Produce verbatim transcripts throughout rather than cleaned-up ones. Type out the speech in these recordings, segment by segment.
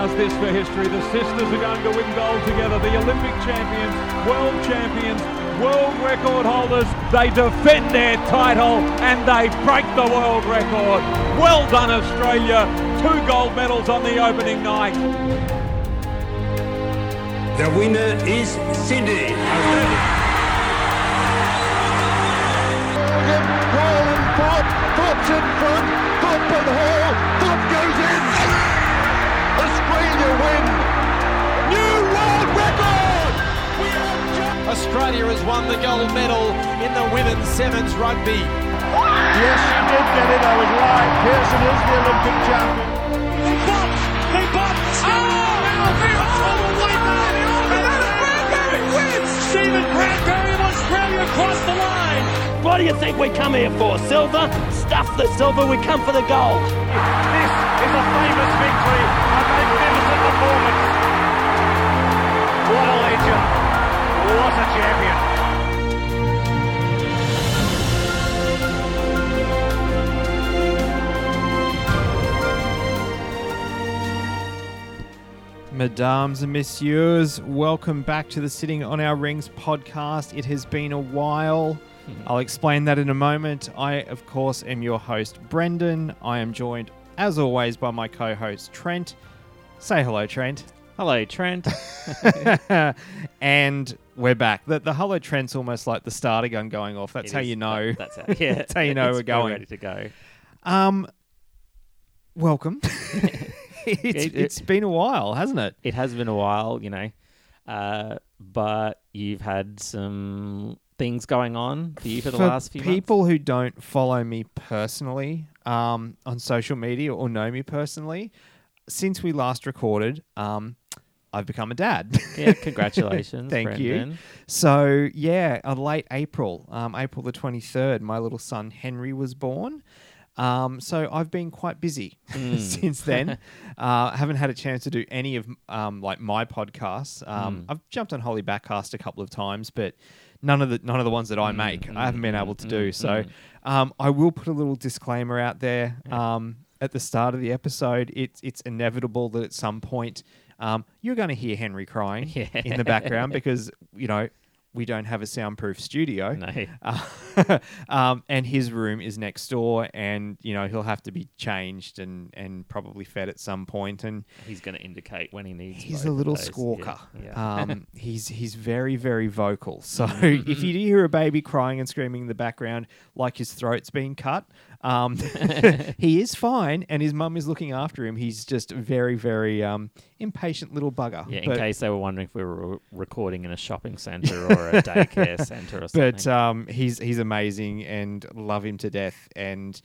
How's this for history? The sisters are going to win gold together. The Olympic champions, world champions, world record holders. They defend their title and they break the world record. Well done, Australia. Two gold medals on the opening night. The winner is Sydney. Hall and Thorpe, Thorpe's in front, Thorpe and Hall, Thorpe goes in. Australia win. New world record! We are... Australia has won the gold medal in the women's sevens rugby. Yes, she did get it. I was lying. Pearson is the Olympic champion. They bumped! They bumped! Oh! They all the way down! Stephen Bradbury of Australia crossed the line. What do you think we come here for? Silver? Stuff the silver, we come for the gold. This is a famous victory, a magnificent performance. What a legend. What a champion. Mesdames and messieurs, welcome back to the Sitting on Our Rings podcast. It has been a while. Mm-hmm. I'll explain that in a moment. I, of course, am your host, Brendan. I am joined, as always, by my co-host, Trent. Say hello, Trent. Hello, Trent. And we're back. The, the hello, Trent's almost like the starter gun going off. That's it how is. you know. That, that's, how, yeah. that's how you know we're going. We're ready to go. Um, welcome. It's, it, it, it's been a while, hasn't it? It has been a while, you know. Uh, but you've had some things going on for you for the for last few people months. People who don't follow me personally um, on social media or know me personally, since we last recorded, um, I've become a dad. Yeah, congratulations. Thank Brendan. you. So, yeah, a late April, um, April the twenty-third, my little son Henry was born. Um, so I've been quite busy mm. since then. I uh, haven't had a chance to do any of um, like my podcasts. Um, mm. I've jumped on Holy Backcast a couple of times, but none of the none of the ones that I make, mm. I haven't been able to mm. do. So um, I will put a little disclaimer out there um, at the start of the episode. It's it's inevitable that at some point um, you're going to hear Henry crying yeah. in the background because you know. We don't have a soundproof studio. No. Uh, um, and his room is next door and, you know, he'll have to be changed and, and probably fed at some point. And he's going to indicate when he needs. He's a little squawker. Yeah, yeah. Um, he's he's very, very vocal. So if you do hear a baby crying and screaming in the background like his throat's been cut, um, he is fine and his mum is looking after him. He's just very, very um, impatient little bugger. Yeah, in but, case they were wondering if we were re- recording in a shopping centre or a daycare centre or something. But um, he's he's amazing and love him to death and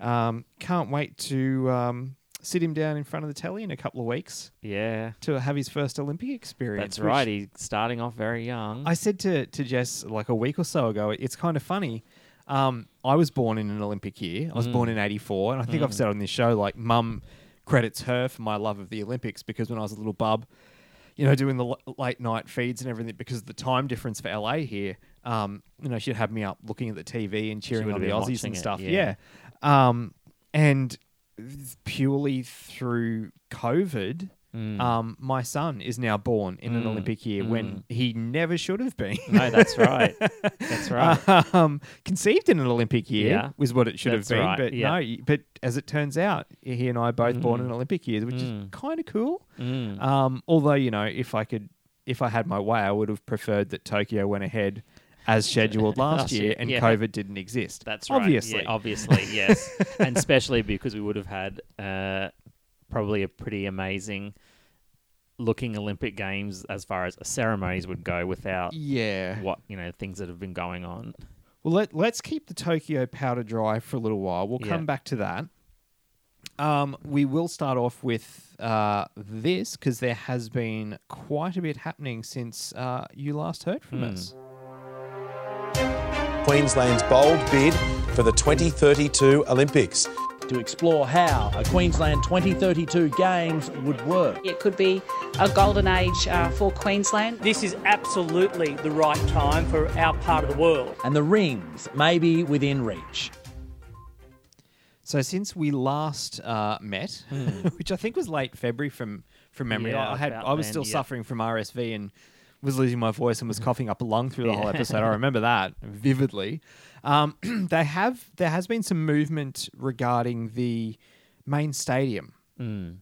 um, can't wait to um, sit him down in front of the telly in a couple of weeks. Yeah. To have his first Olympic experience. That's right. He's starting off very young. I said to, to Jess like a week or so ago, it's kind of funny. Um, I was born in an Olympic year. I was mm. born in eighty-four. And I think mm. I've said on this show, like, Mum credits her for my love of the Olympics because when I was a little bub, you know, doing the l- late night feeds and everything, because of the time difference for L A here, um, you know, she'd have me up looking at the T V and cheering on the Aussies and it, stuff. Yeah. yeah. Um, and purely through COVID... Mm. Um, my son is now born in mm. an Olympic year mm. when he never should have been. No, that's right. That's right. Um, conceived in an Olympic year yeah. was what it should that's have been. Right. But yeah. no, but as it turns out, he and I are both mm. born in an Olympic year, which mm. is kind of cool. Mm. Um, although, you know, if I could, if I had my way, I would have preferred that Tokyo went ahead as scheduled last, last year, year and yeah. COVID didn't exist. That's right. Obviously. Yeah, obviously, yes. And especially because we would have had... Uh, probably a pretty amazing looking Olympic Games as far as ceremonies would go without yeah. what, you know, things that have been going on. Well, let, let's keep the Tokyo powder dry for a little while. We'll yeah. come back to that. Um, we will start off with uh, this because there has been quite a bit happening since uh, you last heard from mm. us. Queensland's bold bid for the twenty thirty-two Olympics. To explore how a Queensland twenty thirty-two Games would work. It could be a golden age uh, for Queensland. This is absolutely the right time for our part of the world. And the rings may be within reach. So since we last uh, met, mm. which I think was late February from, from memory, yeah, I had I was then, still yeah. suffering from R S V and was losing my voice and was coughing up a lung through the yeah. whole episode. I remember that vividly. Um, they have there has been some movement regarding the main stadium. Mm.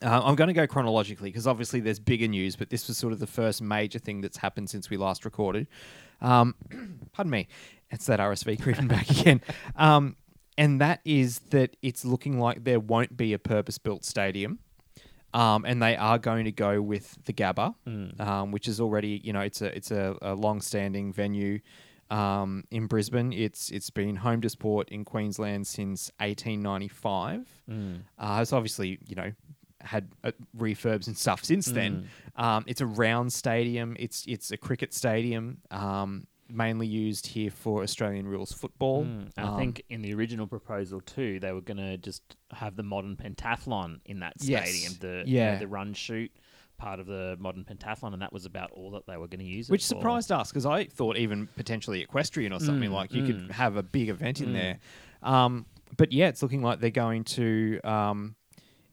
Uh, I'm going to go chronologically because obviously there's bigger news, but this was sort of the first major thing that's happened since we last recorded. Um, pardon me. It's that R S V creeping back again. Um, and that is that it's looking like there won't be a purpose-built stadium. Um, and they are going to go with the Gabba, mm. um, which is already, you know, it's a it's a, a long-standing venue um, in Brisbane. It's it's been home to sport in Queensland since eighteen ninety-five. Mm. Uh, it's obviously, you know, had uh, refurbs and stuff since then. Mm. Um, it's a round stadium. It's it's a cricket stadium. Um, mainly used here for Australian rules football. Mm, and um, I think in the original proposal too, they were going to just have the modern pentathlon in that stadium, yes, the yeah. you know, the run shoot part of the modern pentathlon, and that was about all that they were going to use it for. Which surprised us because I thought even potentially equestrian or something mm, like you mm. could have a big event in mm. there. Um, but yeah, it's looking like they're going to um,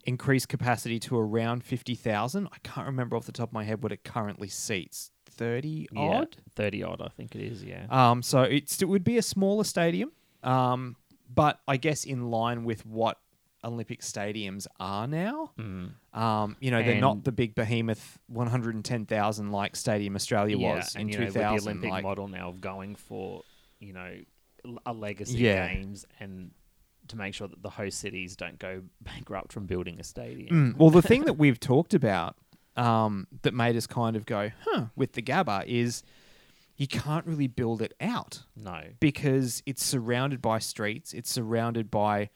increase capacity to around fifty thousand. I can't remember off the top of my head what it currently seats. thirty odd? Yeah, thirty odd, I think it is, yeah. Um, so it's, it would be a smaller stadium, um, but I guess in line with what Olympic stadiums are now. Mm. Um, you know, and they're not the big behemoth one hundred ten thousand like Stadium Australia yeah, was in and, you know, two thousand. With the Olympic like, model now of going for, you know, a legacy yeah. games and to make sure that the host cities don't go bankrupt from building a stadium. Mm. Well, the thing that we've talked about Um, that made us kind of go, huh, with the Gabba is you can't really build it out. No. Because it's surrounded by streets. It's surrounded by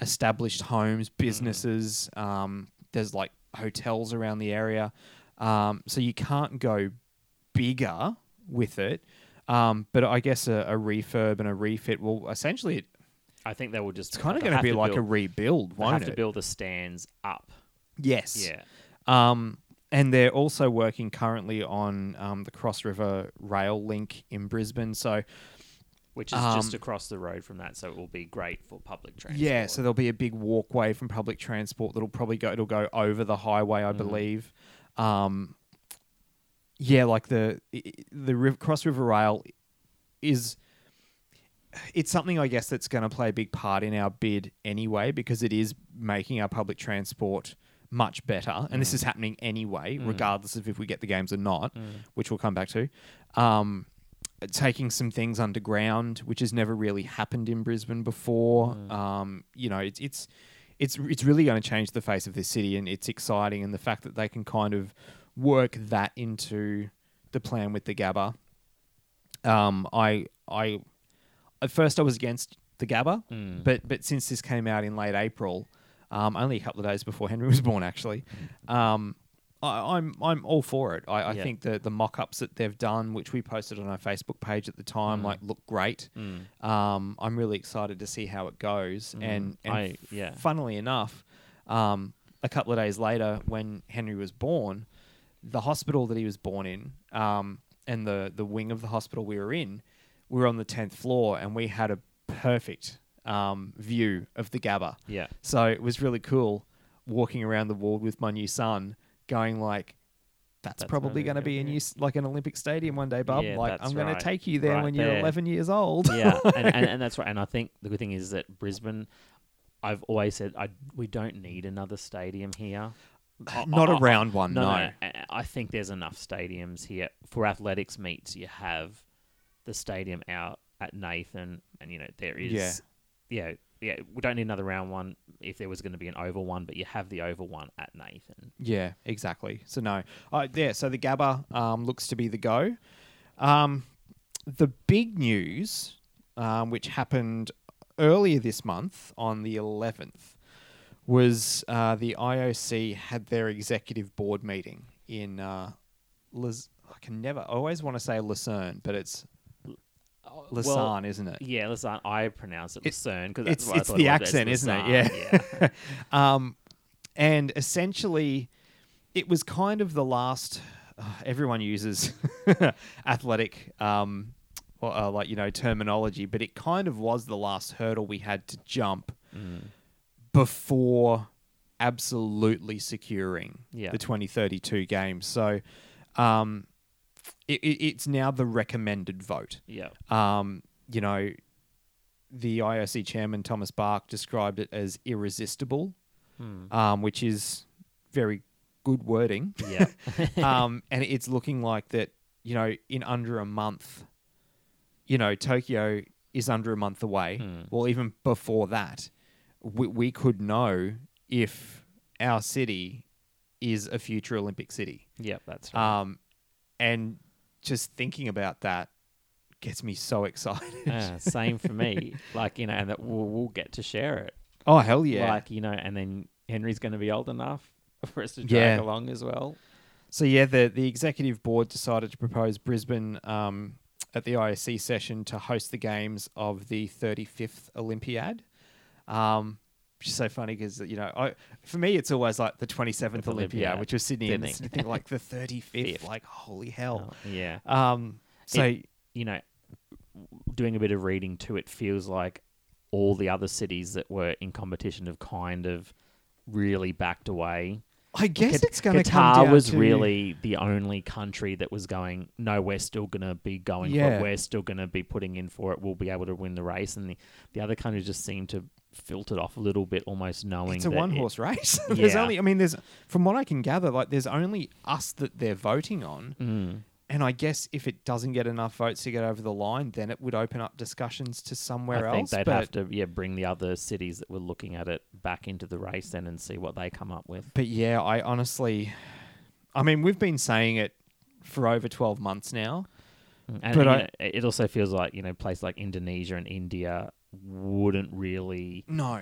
established homes, businesses. Mm. Um, there's like hotels around the area. Um, so you can't go bigger with it. Um, but I guess a, a refurb and a refit will essentially... It, I think they will just... It's kind of going to be like build, a rebuild, won't it? They have to build the stands up. Yes. Yeah. Um... And they're also working currently on um, the Cross River Rail link in Brisbane, so which is um, just across the road from that, so it will be great for public transport. Yeah, so there'll be a big walkway from public transport that'll probably go. It'll go over the highway, I mm. believe. Um, yeah, like the the Riv- Cross River Rail is. It's something, I guess, that's going to play a big part in our bid anyway, because it is making our public transport much better, and mm. this is happening anyway, mm. regardless of if we get the games or not, mm. which we'll come back to. Um, taking some things underground, which has never really happened in Brisbane before. Mm. Um, you know, it's it's it's it's really going to change the face of this city, and it's exciting. And the fact that they can kind of work that into the plan with the Gabba, um, I I at first I was against the Gabba, mm. but but since this came out in late April. Um, only a couple of days before Henry was born, actually. Um, I, I'm I'm all for it. I, I yeah. think that the mock-ups that they've done, which we posted on our Facebook page at the time, mm. like look great. Mm. Um, I'm really excited to see how it goes. Mm. And, and I, yeah. funnily enough, um, a couple of days later, when Henry was born, the hospital that he was born in, um, and the the wing of the hospital we were in, we were on the tenth floor, and we had a perfect. Um, view of the Gabba. Yeah. So it was really cool walking around the ward with my new son, going like, "That's, that's probably going to be a new like an Olympic stadium one day, bub. Yeah, like I'm going right. to take you there right when you're there. eleven years old." Yeah, and, and, and that's right. And I think the good thing is that Brisbane, I've always said, I we don't need another stadium here. Not I, a round one. No, no. no, I think there's enough stadiums here for athletics meets. You have the stadium out at Nathan, and you know there is. Yeah. Yeah, yeah. We don't need another round one if there was going to be an oval one, but you have the oval one at Nathan. Yeah, exactly. So, no. Uh, yeah, so the Gabba um, looks to be the go. Um, the big news, um, which happened earlier this month on the eleventh, was uh, the I O C had their executive board meeting in... Uh, Luz- I can never... I always want to say Lausanne, but it's... Lausanne, well, isn't it? Yeah, Lausanne. I pronounce it Lausanne because that's what I thought it was. It's the accent, isn't it? Yeah. yeah. um, and essentially, it was kind of the last. Uh, everyone uses athletic, um, or, uh, like you know, terminology, but it kind of was the last hurdle we had to jump mm. before absolutely securing yeah. the twenty thirty-two game. So um, it, it, it's now the recommended vote. Yeah. Um, you know, the I O C chairman, Thomas Bach, described it as irresistible, mm. um, which is very good wording. Yeah. um, and it's looking like that, you know, in under a month, you know, Tokyo is under a month away. Mm. Well, even before that, we, we could know if our city is a future Olympic city. Yeah, that's right. Um, and just thinking about that gets me so excited. uh, same for me. Like, you know, and that we'll, we'll get to share it. Oh, hell yeah. Like, you know, and then Henry's going to be old enough for us to drag yeah. along as well. So, yeah, the, the executive board decided to propose Brisbane um, at the I O C session to host the games of the thirty-fifth Olympiad. Um, which is so funny because, you know, I, for me, it's always like the twenty-seventh the Olympiad, Olympiad, which was Sydney. Sydney. And Sydney, like the thirty-fifth, like, holy hell. Oh, yeah. Um, so, it, you know, doing a bit of reading too, it feels like all the other cities that were in competition have kind of really backed away. I guess Kat- it's going to come down Qatar was to... really the only country that was going, no, we're still going to be going yeah. for it. We're still going to be putting in for it. We'll be able to win the race. And the, the other countries just seem to filtered off a little bit, almost knowing it's a that one-horse it, race. There's yeah. only, I mean, there's, from what I can gather, like there's only us that they're voting on. Mm. And I guess if it doesn't get enough votes to get over the line, then it would open up discussions to somewhere else. I think else, they'd but have to yeah, bring the other cities that were looking at it back into the race then and see what they come up with. But yeah, I honestly... I mean, we've been saying it for over twelve months now. And but I, know, it also feels like, you know, places like Indonesia and India wouldn't really... No.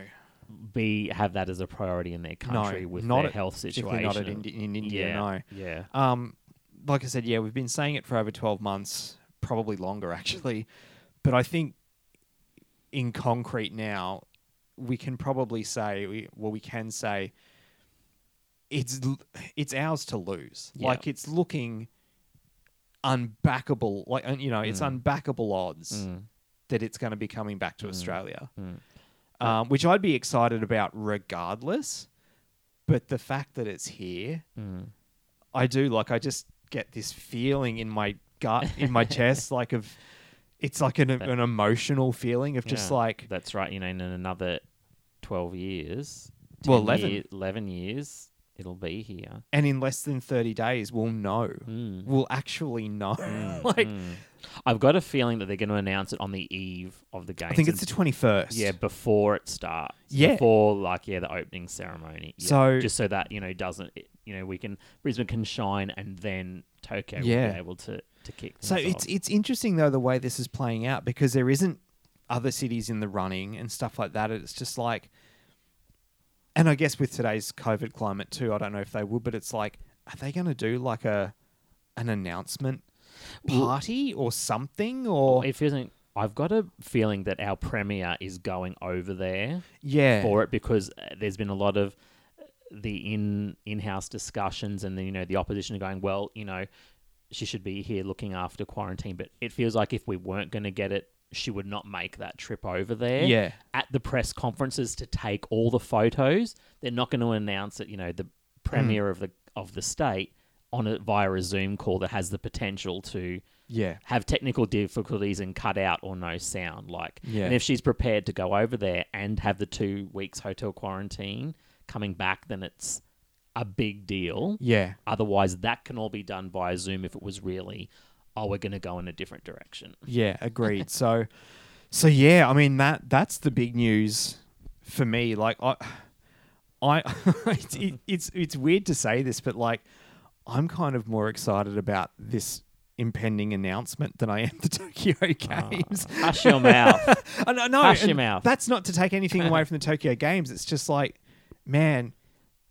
Be have that as a priority in their country no, with not their at, health situation. Not at Indi- in India, yeah, no. Yeah. Um... Like I said, yeah, we've been saying it for over twelve months, probably longer actually. But I think in concrete now, we can probably say, we, well, we can say it's it's ours to lose. Yeah. Like it's looking unbackable, like you know, it's mm. unbackable odds mm. that it's going to be coming back to mm. Australia, mm. Um, which I'd be excited about regardless. But the fact that it's here, mm. I do like I just. get this feeling in my gut, in my chest, like of, it's like an, that, an emotional feeling of just yeah, like... That's right. You know, in another twelve years, well, eleven. Year, eleven years, it'll be here. And in less than thirty days, we'll know. Mm. We'll actually know. Mm. like, mm. I've got a feeling that they're going to announce it on the eve of the games. I think it's the twenty-first. Yeah, before it starts. Yeah. Before, like, yeah, the opening ceremony. Yeah, so... Just so that, you know, doesn't... It, you know, we can Brisbane can shine, and then Tokyo yeah. will be able to to kick. So it's off. It's interesting though the way this is playing out because there isn't other cities in the running and stuff like that. It's just like, and I guess with today's COVID climate too, I don't know if they would, but it's like, are they going to do like a an announcement party well, or something? Or it isn't. I've got a feeling that our premier is going over there, yeah. for it because there's been a lot of. the in, in-house discussions and then, you know, the opposition are going, well, you know, she should be here looking after quarantine. But it feels like if we weren't going to get it, she would not make that trip over there. Yeah. At the press conferences to take all the photos, they're not going to announce it, you know, the premier mm. of the of the state on a, via a Zoom call that has the potential to yeah. have technical difficulties and cut out or no sound. Like, yeah. and if she's prepared to go over there and have the two weeks hotel quarantine... coming back, then it's a big deal. Yeah. Otherwise, that can all be done via Zoom if it was really, oh, we're going to go in a different direction. Yeah, agreed. so, so yeah, I mean, that that's the big news for me. Like, I, I it's, it, it's, it's weird to say this, but like, I'm kind of more excited about this impending announcement than I am the Tokyo Games. Oh, hush your mouth. oh, no, no, hush your mouth. That's not to take anything away from the Tokyo Games. It's just like, man,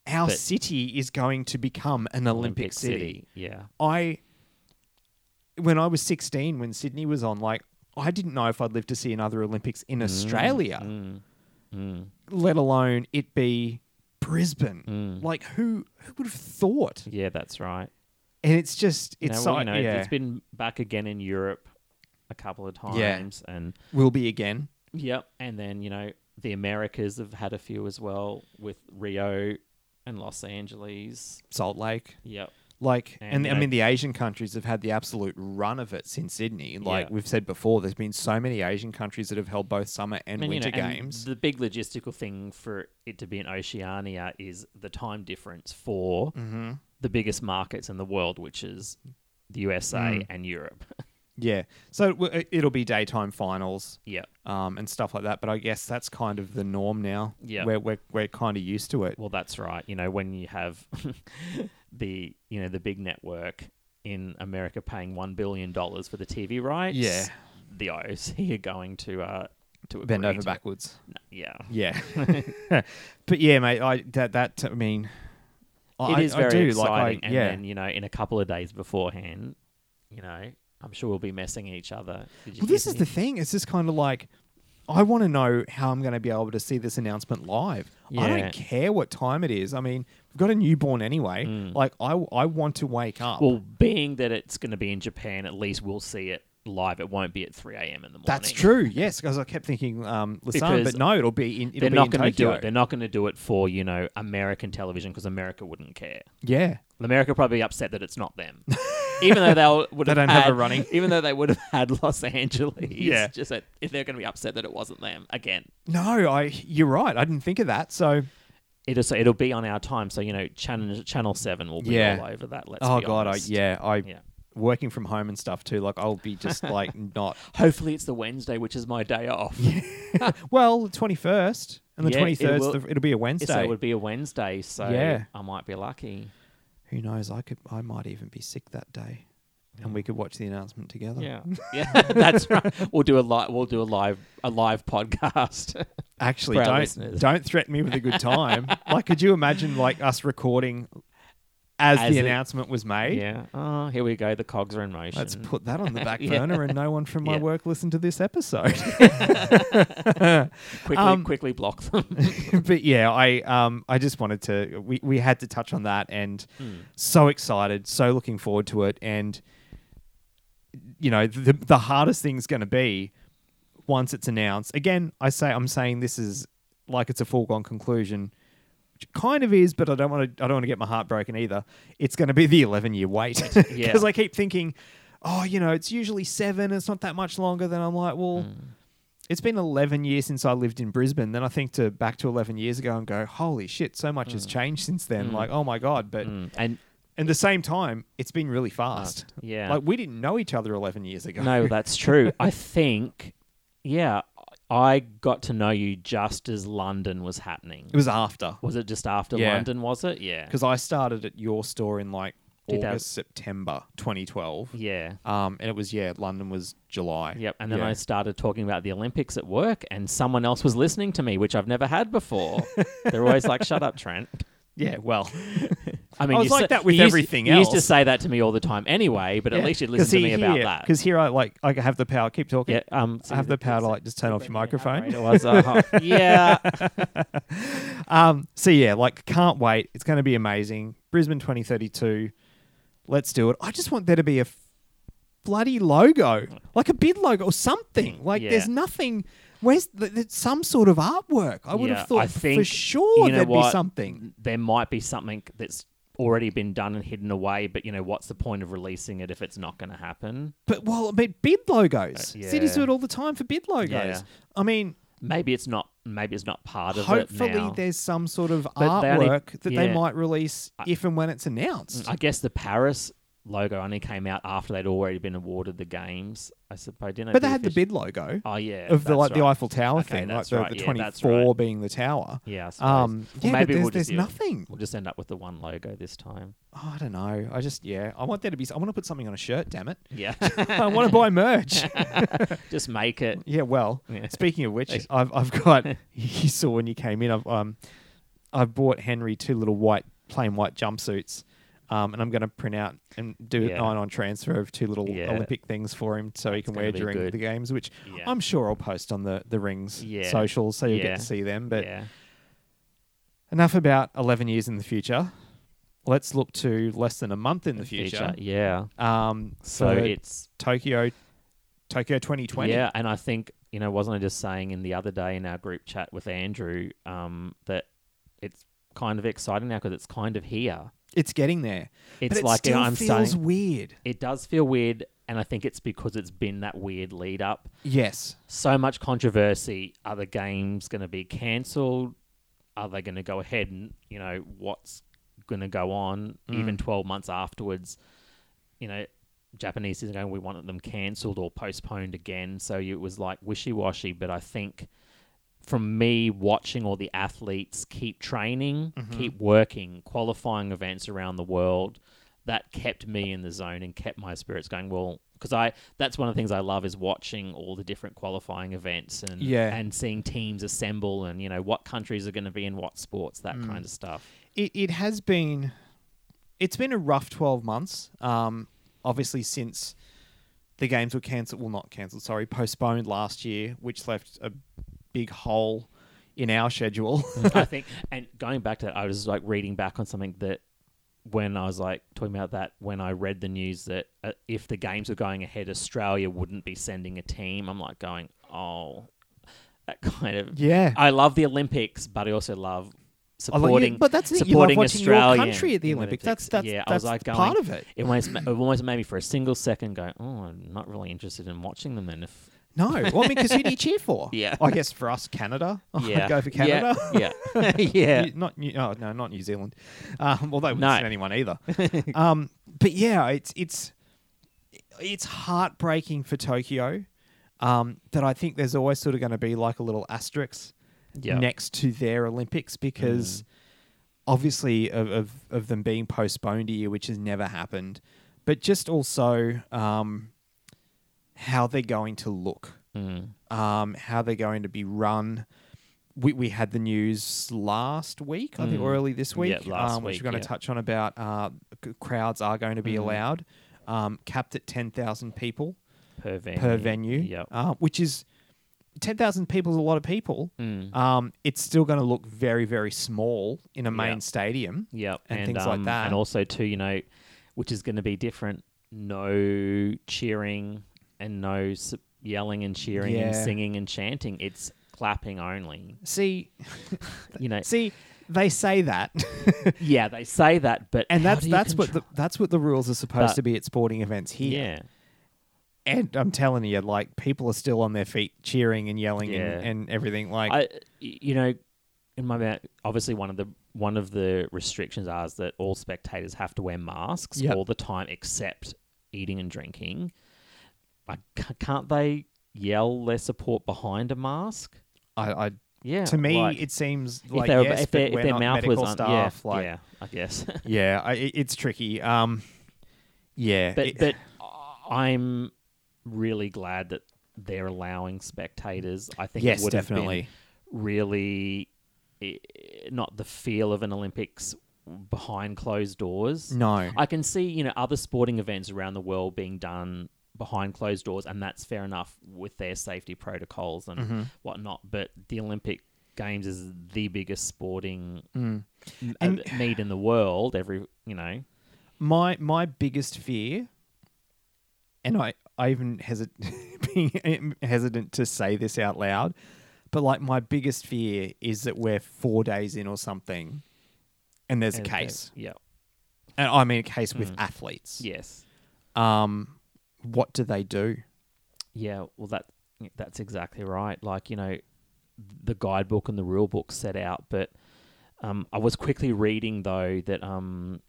our but city is going to become an Olympic, Olympic city. city. Yeah. I, when I was sixteen, when Sydney was on, like, I didn't know if I'd live to see another Olympics in mm, Australia, mm, mm. let alone it be Brisbane. Mm. Like, who who would have thought? Yeah, that's right. And it's just, it's now, well, so, you know, yeah. it's been back again in Europe a couple of times, yeah. and will be again. Yep, and then you know. the Americas have had a few as well, with Rio and Los Angeles. Salt Lake. Yep. Like, and, and you know, I mean, the Asian countries have had the absolute run of it since Sydney. Like yeah. we've said before, there's been so many Asian countries that have held both summer and, and winter you know, games. And the big logistical thing for it to be in Oceania is the time difference for mm-hmm. the biggest markets in the world, which is the U S A mm. and Europe. Yeah. So it, it'll be daytime finals. Yeah. Um, and stuff like that. But I guess that's kind of the norm now. Yeah. We're, we're, we're kind of used to it. Well, that's right. You know, when you have... the you know the big network in America paying one billion dollars for the T V rights. Yeah, the I O C are going to uh to bend over to backwards. No, yeah, yeah. But yeah, mate, I that that I mean, I, it is I, very I do. exciting. Like, I, and yeah. then you know, in a couple of days beforehand, you know, I'm sure we'll be messing each other. Did you well, this is the thing. It's just kind of like, I want to know how I'm going to be able to see this announcement live. Yeah. I don't care what time it is. I mean, we've got a newborn anyway. Mm. Like, I, I want to wake up. Well, being that it's going to be in Japan, at least we'll see it live. It won't be at three a.m. in the morning. That's true, yes, because I kept thinking um, Lausanne, but no, it'll be in Tokyo. They're not going to do it. They're not going to do it for, you know, American television, because America wouldn't care. Yeah. America probably upset that it's not them. Even though they would have, they don't had, have a running. Even though they would have had Los Angeles, yeah. Just that if they're going to be upset that it wasn't them again. No, I. You're right. I didn't think of that. So it'll so it'll be on our time. So you know, Channel Channel Seven will be yeah. all over that. Let's oh be god, honest. I yeah, I yeah. working from home and stuff too. Like I'll be just like not. Hopefully, it's the Wednesday, which is my day off. Well, the twenty-first and the twenty-third. Yeah, it it'll be a Wednesday. So it would be a Wednesday. So yeah. I might be lucky. Who knows? I could. I might even be sick that day, and we could watch the announcement together. Yeah, yeah, that's right. We'll do a live. We'll do a live. A live podcast. Actually, don't listeners. don't threaten me with a good time. Like, could you imagine like us recording as, as the it, announcement was made? Yeah. Oh, here we go. The cogs are in motion. Let's put that on the back yeah. burner, and no one from my yeah. work listened to this episode. quickly, um, quickly block them. But yeah, I um, I just wanted to. We, we had to touch on that, and mm. so excited, so looking forward to it, and you know, the the hardest thing's going to be once it's announced. Again, I say I'm saying this is like it's a foregone conclusion. Which kind of is, but I don't want to. I don't want to get my heart broken either. It's going to be the eleven-year wait because yeah. I keep thinking, oh, you know, it's usually seven. It's not that much longer. Then I'm like, well, mm. it's been eleven years since I lived in Brisbane. Then I think to back to eleven years ago and go, holy shit, so much mm. has changed since then. Mm. Like, oh my god, but mm. and at the same time, it's been really fast. Yeah, like we didn't know each other eleven years ago. No, that's true. I think, yeah. I got to know you just as London was happening. It was after. Was it just after yeah. London, was it? Yeah. Because I started at your store in like August, September twenty twelve. Yeah. Um, and it was, yeah, London was July. Yep. And then yeah. I started talking about the Olympics at work and someone else was listening to me, which I've never had before. They're always like, shut up, Trent. Yeah, well... I mean, I was like so, that with everything used, else. You used to say that to me all the time anyway, but yeah. at least you'd listen to me here, about that. Because here I like I have the power, keep talking, yeah, um, I have the power to like just turn off your microphone. Was, uh, yeah. um, so yeah, like can't wait. It's going to be amazing. Brisbane twenty thirty-two. Let's do it. I just want there to be a f- bloody logo, like a bid logo or something. Like yeah. there's nothing... Where's the, the, some sort of artwork? I would yeah, have thought I think, for sure you know there'd what? be something. There might be something that's already been done and hidden away, but you know what's the point of releasing it if it's not going to happen? But well, I mean, bid logos. Uh, yeah. Cities do it all the time for bid logos. Yeah. I mean, maybe it's not. Maybe it's not part of hopefully it. Hopefully, there's some sort of but artwork they only, that yeah. they might release I, if and when it's announced. I guess the Paris logo only came out after they'd already been awarded the games, I suppose. Didn't but they had the bid logo. Oh yeah, of the like right. the Eiffel Tower okay, thing, like the, right. the twenty-four yeah, right. being the tower. Yeah, I suppose. Um, well, yeah, maybe there's, we'll there's just, nothing. We'll just end up with the one logo this time. Oh, I don't know. I just yeah, I want there to be. I want to put something on a shirt. Damn it. Yeah, I want to buy merch. Just make it. Yeah. Well, yeah. Speaking of which, I've I've got. You saw when you came in. I've um, I've bought Henry two little white, plain white jumpsuits. Um, and I'm going to print out and do yeah. a nine-on transfer of two little yeah. Olympic things for him so That's he can wear during good. the games, which yeah. I'm sure I'll post on the, the Rings yeah. socials so you'll yeah. get to see them. But yeah. enough about eleven years in the future. Let's look to less than a month in the, the future. future. Yeah. Um, so, so it's... Tokyo, Tokyo twenty twenty. Yeah, and I think you know, wasn't I just saying in the other day in our group chat with Andrew um, that it's kind of exciting now because it's kind of here. It's getting there. It's but it like, still you know, I'm feels saying, weird. It does feel weird, and I think it's because it's been that weird lead up. Yes. So much controversy. Are the games going to be cancelled? Are they going to go ahead and, you know, what's going to go on mm. even twelve months afterwards? You know, Japanese is going, we wanted them cancelled or postponed again. So it was like wishy-washy, but I think from me watching all the athletes keep training, mm-hmm. keep working, qualifying events around the world, that kept me in the zone and kept my spirits going. Well, because I that's one of the things I love is watching all the different qualifying events and yeah. and seeing teams assemble and, you know, what countries are going to be in what sports, that mm. kind of stuff. It it has been... It's been a rough twelve months, um, obviously since the games were cancelled, well, not cancelled, sorry, postponed last year, which left a big hole in our schedule. I think, and going back to that, I was like reading back on something that when I was like talking about that, when I read the news that uh, if the games were going ahead, Australia wouldn't be sending a team. I'm like going, oh, that kind of... Yeah. I love the Olympics, but I also love... Supporting, you, but that's it. You love watching Australia, your country at the Olympics. Olympics. That's that's, yeah, that's I was like going, part of it. It almost, it almost made me for a single second go, oh, I'm not really interested in watching them then. If no, well, I mean, because who do you cheer for? Yeah, I guess for us, Canada. Yeah, I'd go for Canada. Yeah, yeah, yeah. New, not New, oh, no, not New Zealand. Um, well, they wouldn't no. send anyone either. um, but yeah, it's it's it's heartbreaking for Tokyo um, that I think there's always sort of going to be like a little asterisk. Yep. Next to their Olympics because mm. obviously of, of, of them being postponed a year, which has never happened, but just also um, how they're going to look, mm. um, how they're going to be run. We we had the news last week, mm. I think, or early this week, yeah, last um, which week, we're going to yeah. touch on about uh, crowds are going to be mm. allowed, um, capped at ten thousand people per venue, per venue yep. uh, which is... ten thousand people is a lot of people. Mm. Um, it's still going to look very, very small in a main yep. stadium yep. and, and things um, like that. And also, too, you know, which is going to be different, no cheering and no yelling and cheering yeah. and singing and chanting. It's clapping only. See, you know, see, they say that. yeah, they say that, but and that's that's control? what the, that's what the rules are supposed but, to be at sporting events here. Yeah. And I'm telling you, like, people are still on their feet cheering and yelling yeah. and, and everything. Like, I, you know, in my obviously one of the one of the restrictions are is that all spectators have to wear masks yep. all the time, except eating and drinking. Like, can't they yell their support behind a mask? I, I yeah. To me, like, it seems like if, were, yes, if, but if we're their not mouth medical was staff. Un- yeah, like, yeah, I guess. yeah, I, it's tricky. Um, yeah, but it, but I'm. really glad that they're allowing spectators. I think yes, it would definitely. have been really not the feel of an Olympics behind closed doors. No. I can see, you know, other sporting events around the world being done behind closed doors, and that's fair enough with their safety protocols and mm-hmm. whatnot, but the Olympic Games is the biggest sporting mm. and meet in the world, every, you know. My my biggest fear, and I... I even hesit- being hesitant to say this out loud, but like my biggest fear is that we're four days in or something and there's and a case. Yeah. And I mean a case mm. with athletes. Yes. Um, what do they do? Yeah, well, that that's exactly right. Like, you know, the guidebook and the rule book set out, but um, I was quickly reading, though, that um,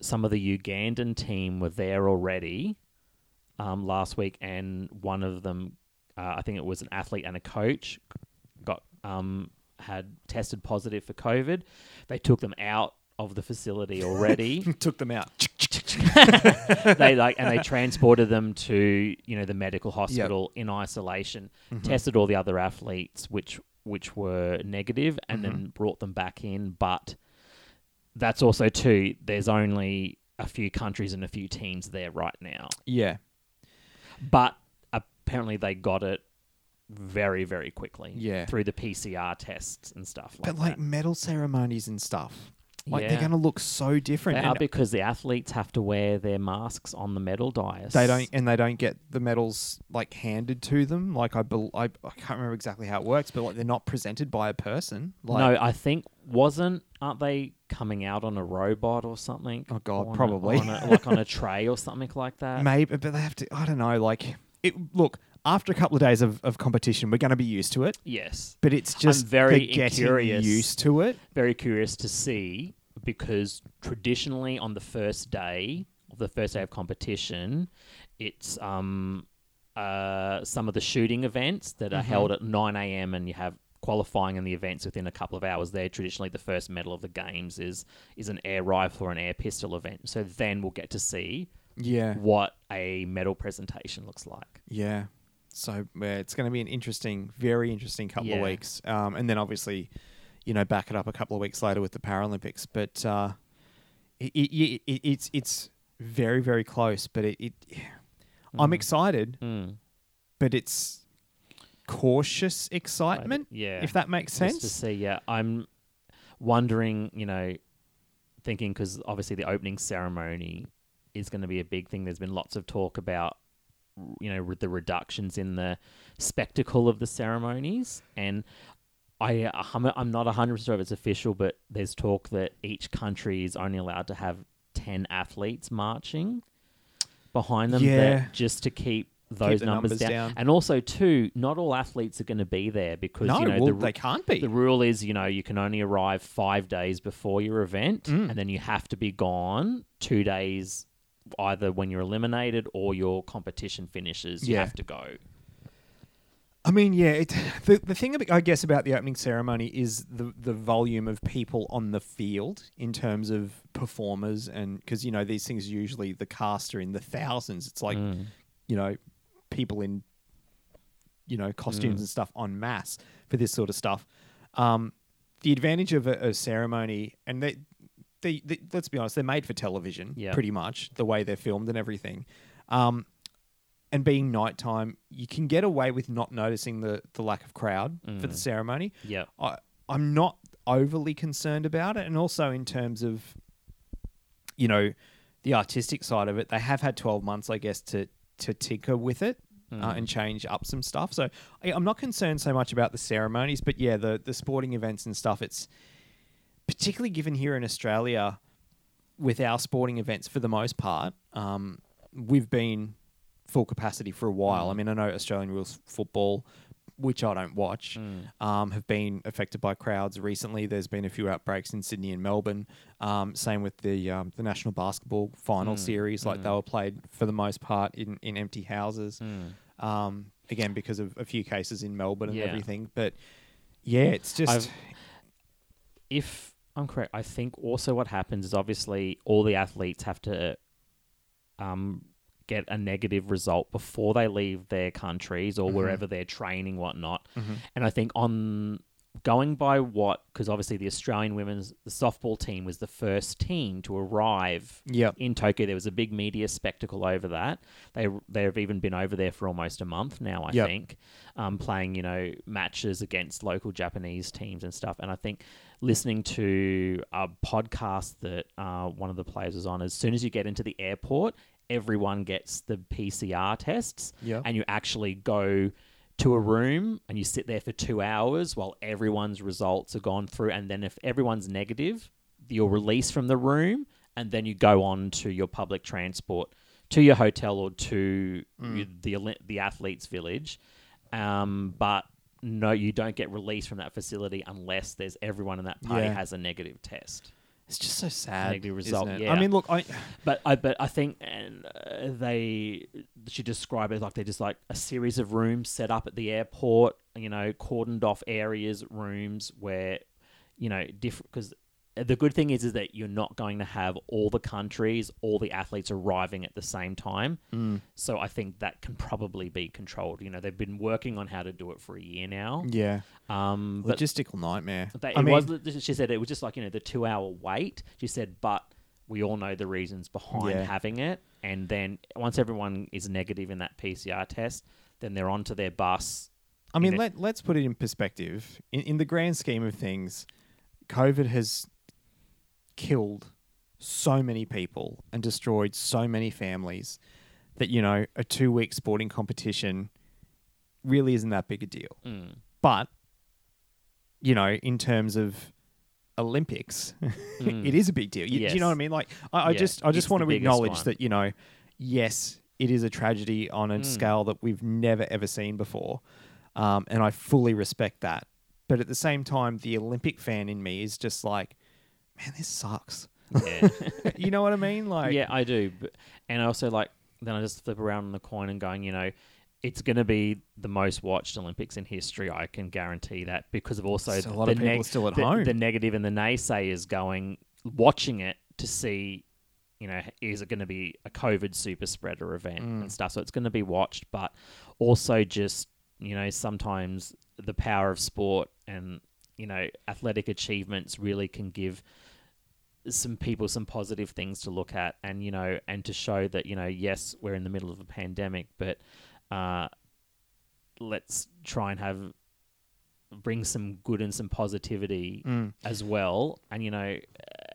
some of the Ugandan team were there already. Um, last week, and one of them, uh, I think it was an athlete and a coach, got um, had tested positive for COVID. They took them out of the facility already. took them out. they like and they transported them to you know the medical hospital yep. in isolation. Mm-hmm. Tested all the other athletes, which which were negative, and mm-hmm. then brought them back in. But that's also too. There's only a few countries and a few teams there right now. Yeah. But apparently they got it very, very quickly. Yeah. Through the P C R tests and stuff like that. But like medal ceremonies and stuff. Like, yeah. they're going to look so different. They are, because the athletes have to wear their masks on the medal dais. They don't, and they don't get the medals like handed to them. Like, I, be, I, I can't remember exactly how it works, but like they're not presented by a person. Like, no, I think wasn't. Aren't they coming out on a robot or something? Oh God, on probably a, on a, like on a tray or something like that. Maybe, but they have to. I don't know. Like, it, look. After a couple of days of, of competition, we're going to be used to it. Yes. But it's just I'm very getting curious, used to it. Very curious to see, because traditionally on the first day, the first day of competition, it's um uh some of the shooting events that are mm-hmm. held at nine a.m. and you have qualifying in the events within a couple of hours there. Traditionally, the first medal of the games is is an air rifle or an air pistol event. So then we'll get to see yeah. what a medal presentation looks like. Yeah. So uh, it's going to be an interesting, very interesting couple yeah. of weeks. Um, and then obviously, you know, back it up a couple of weeks later with the Paralympics. But uh, it, it, it, it's it's very, very close. But it, it mm. I'm excited, mm. but it's cautious excitement, I, yeah. if that makes sense. Just to see, yeah. I'm wondering, you know, thinking, because obviously the opening ceremony is going to be a big thing. There's been lots of talk about, you know, the reductions in the spectacle of the ceremonies. And I, I'm not one hundred percent sure if it's official, but there's talk that each country is only allowed to have ten athletes marching behind them yeah. there, just to keep those keep numbers, numbers down. down. And also, too, not all athletes are going to be there because, no, you know, well, the, they can't be. The rule is, you know, you can only arrive five days before your event mm. and then you have to be gone two days either when you're eliminated or your competition finishes, you yeah. have to go. I mean, yeah, it, the the thing, I guess, about the opening ceremony is the, the volume of people on the field in terms of performers, and because, you know, these things usually, the cast are in the thousands. It's like, mm. you know, people in, you know, costumes mm. and stuff en masse for this sort of stuff. Um, the advantage of a, a ceremony, and they... They, they, let's be honest, they're made for television, yep. pretty much, the way they're filmed and everything. Um, and being nighttime, you can get away with not noticing the, the lack of crowd mm. for the ceremony. Yeah, I'm not overly concerned about it. And also in terms of, you know, the artistic side of it, they have had twelve months, I guess, to, to tinker with it mm. uh, and change up some stuff. So I, I'm not concerned so much about the ceremonies, but yeah, the, the sporting events and stuff, it's... particularly given here in Australia, with our sporting events for the most part, um, we've been full capacity for a while. I mean, I know Australian rules football, which I don't watch, mm. um, have been affected by crowds recently. There's been a few outbreaks in Sydney and Melbourne. Um, same with the um, the national basketball final mm. series. Like mm. they were played for the most part in, in empty houses. Mm. Um, again, because of a few cases in Melbourne and yeah. everything. But yeah, it's just... I've, if... I'm correct. I think also what happens is obviously all the athletes have to um, get a negative result before they leave their countries or mm-hmm. wherever they're training, whatnot. Mm-hmm. And I think on going by what, because obviously the Australian women's the softball team was the first team to arrive yep. in Tokyo. There was a big media spectacle over that. They they've even been over there for almost a month now, I yep. think, um, playing, you know, matches against local Japanese teams and stuff. And I think listening to a podcast that uh, one of the players was on, as soon as you get into the airport, everyone gets the P C R tests yep. and you actually go to a room and you sit there for two hours while everyone's results are gone through. And then if everyone's negative, you're released from the room and then you go on to your public transport, to your hotel or to mm. the the athletes' village. Um, but... no, you don't get released from that facility unless there's everyone in that party yeah. has a negative test. It's just so sad. Negative result. Isn't it? Yeah. I mean, look, I but I but I think and uh, they should describe it like they're just like a series of rooms set up at the airport. You know, cordoned off areas, rooms where, you know, different. Because the good thing is, is that you're not going to have all the countries, all the athletes arriving at the same time. Mm. So I think that can probably be controlled. You know, they've been working on how to do it for a year now. Yeah. Um, Logistical nightmare. They, I it mean, was, she said it was just like, you know, the two hour wait. She said, but we all know the reasons behind yeah. having it. And then once everyone is negative in that P C R test, then they're onto their bus. I mean, let, let's put it in perspective. In, in the grand scheme of things, COVID has... killed so many people and destroyed so many families that, you know, a two-week sporting competition really isn't that big a deal. Mm. But, you know, in terms of Olympics, mm. it is a big deal. You, yes. Do you know what I mean? Like, I, I yeah, just, I just want to acknowledge one. that, you know, yes, it is a tragedy on a mm. scale that we've never, ever seen before. Um, and I fully respect that. But at the same time, the Olympic fan in me is just like, man, this sucks. Yeah. You know what I mean? Like, yeah, I do. But, and I also like, then I just flip around on the coin and going, you know, it's going to be the most watched Olympics in history. I can guarantee that because of also so the, a lot of the people neg- still at the, home. The negative and the naysayers going, watching it to see, you know, is it going to be a COVID super spreader event mm. and stuff? So it's going to be watched, but also just, you know, sometimes the power of sport and, you know, athletic achievements really can give some people some positive things to look at and, you know, and to show that, you know, yes, we're in the middle of a pandemic, but uh, let's try and have, bring some good and some positivity mm. as well. And, you know,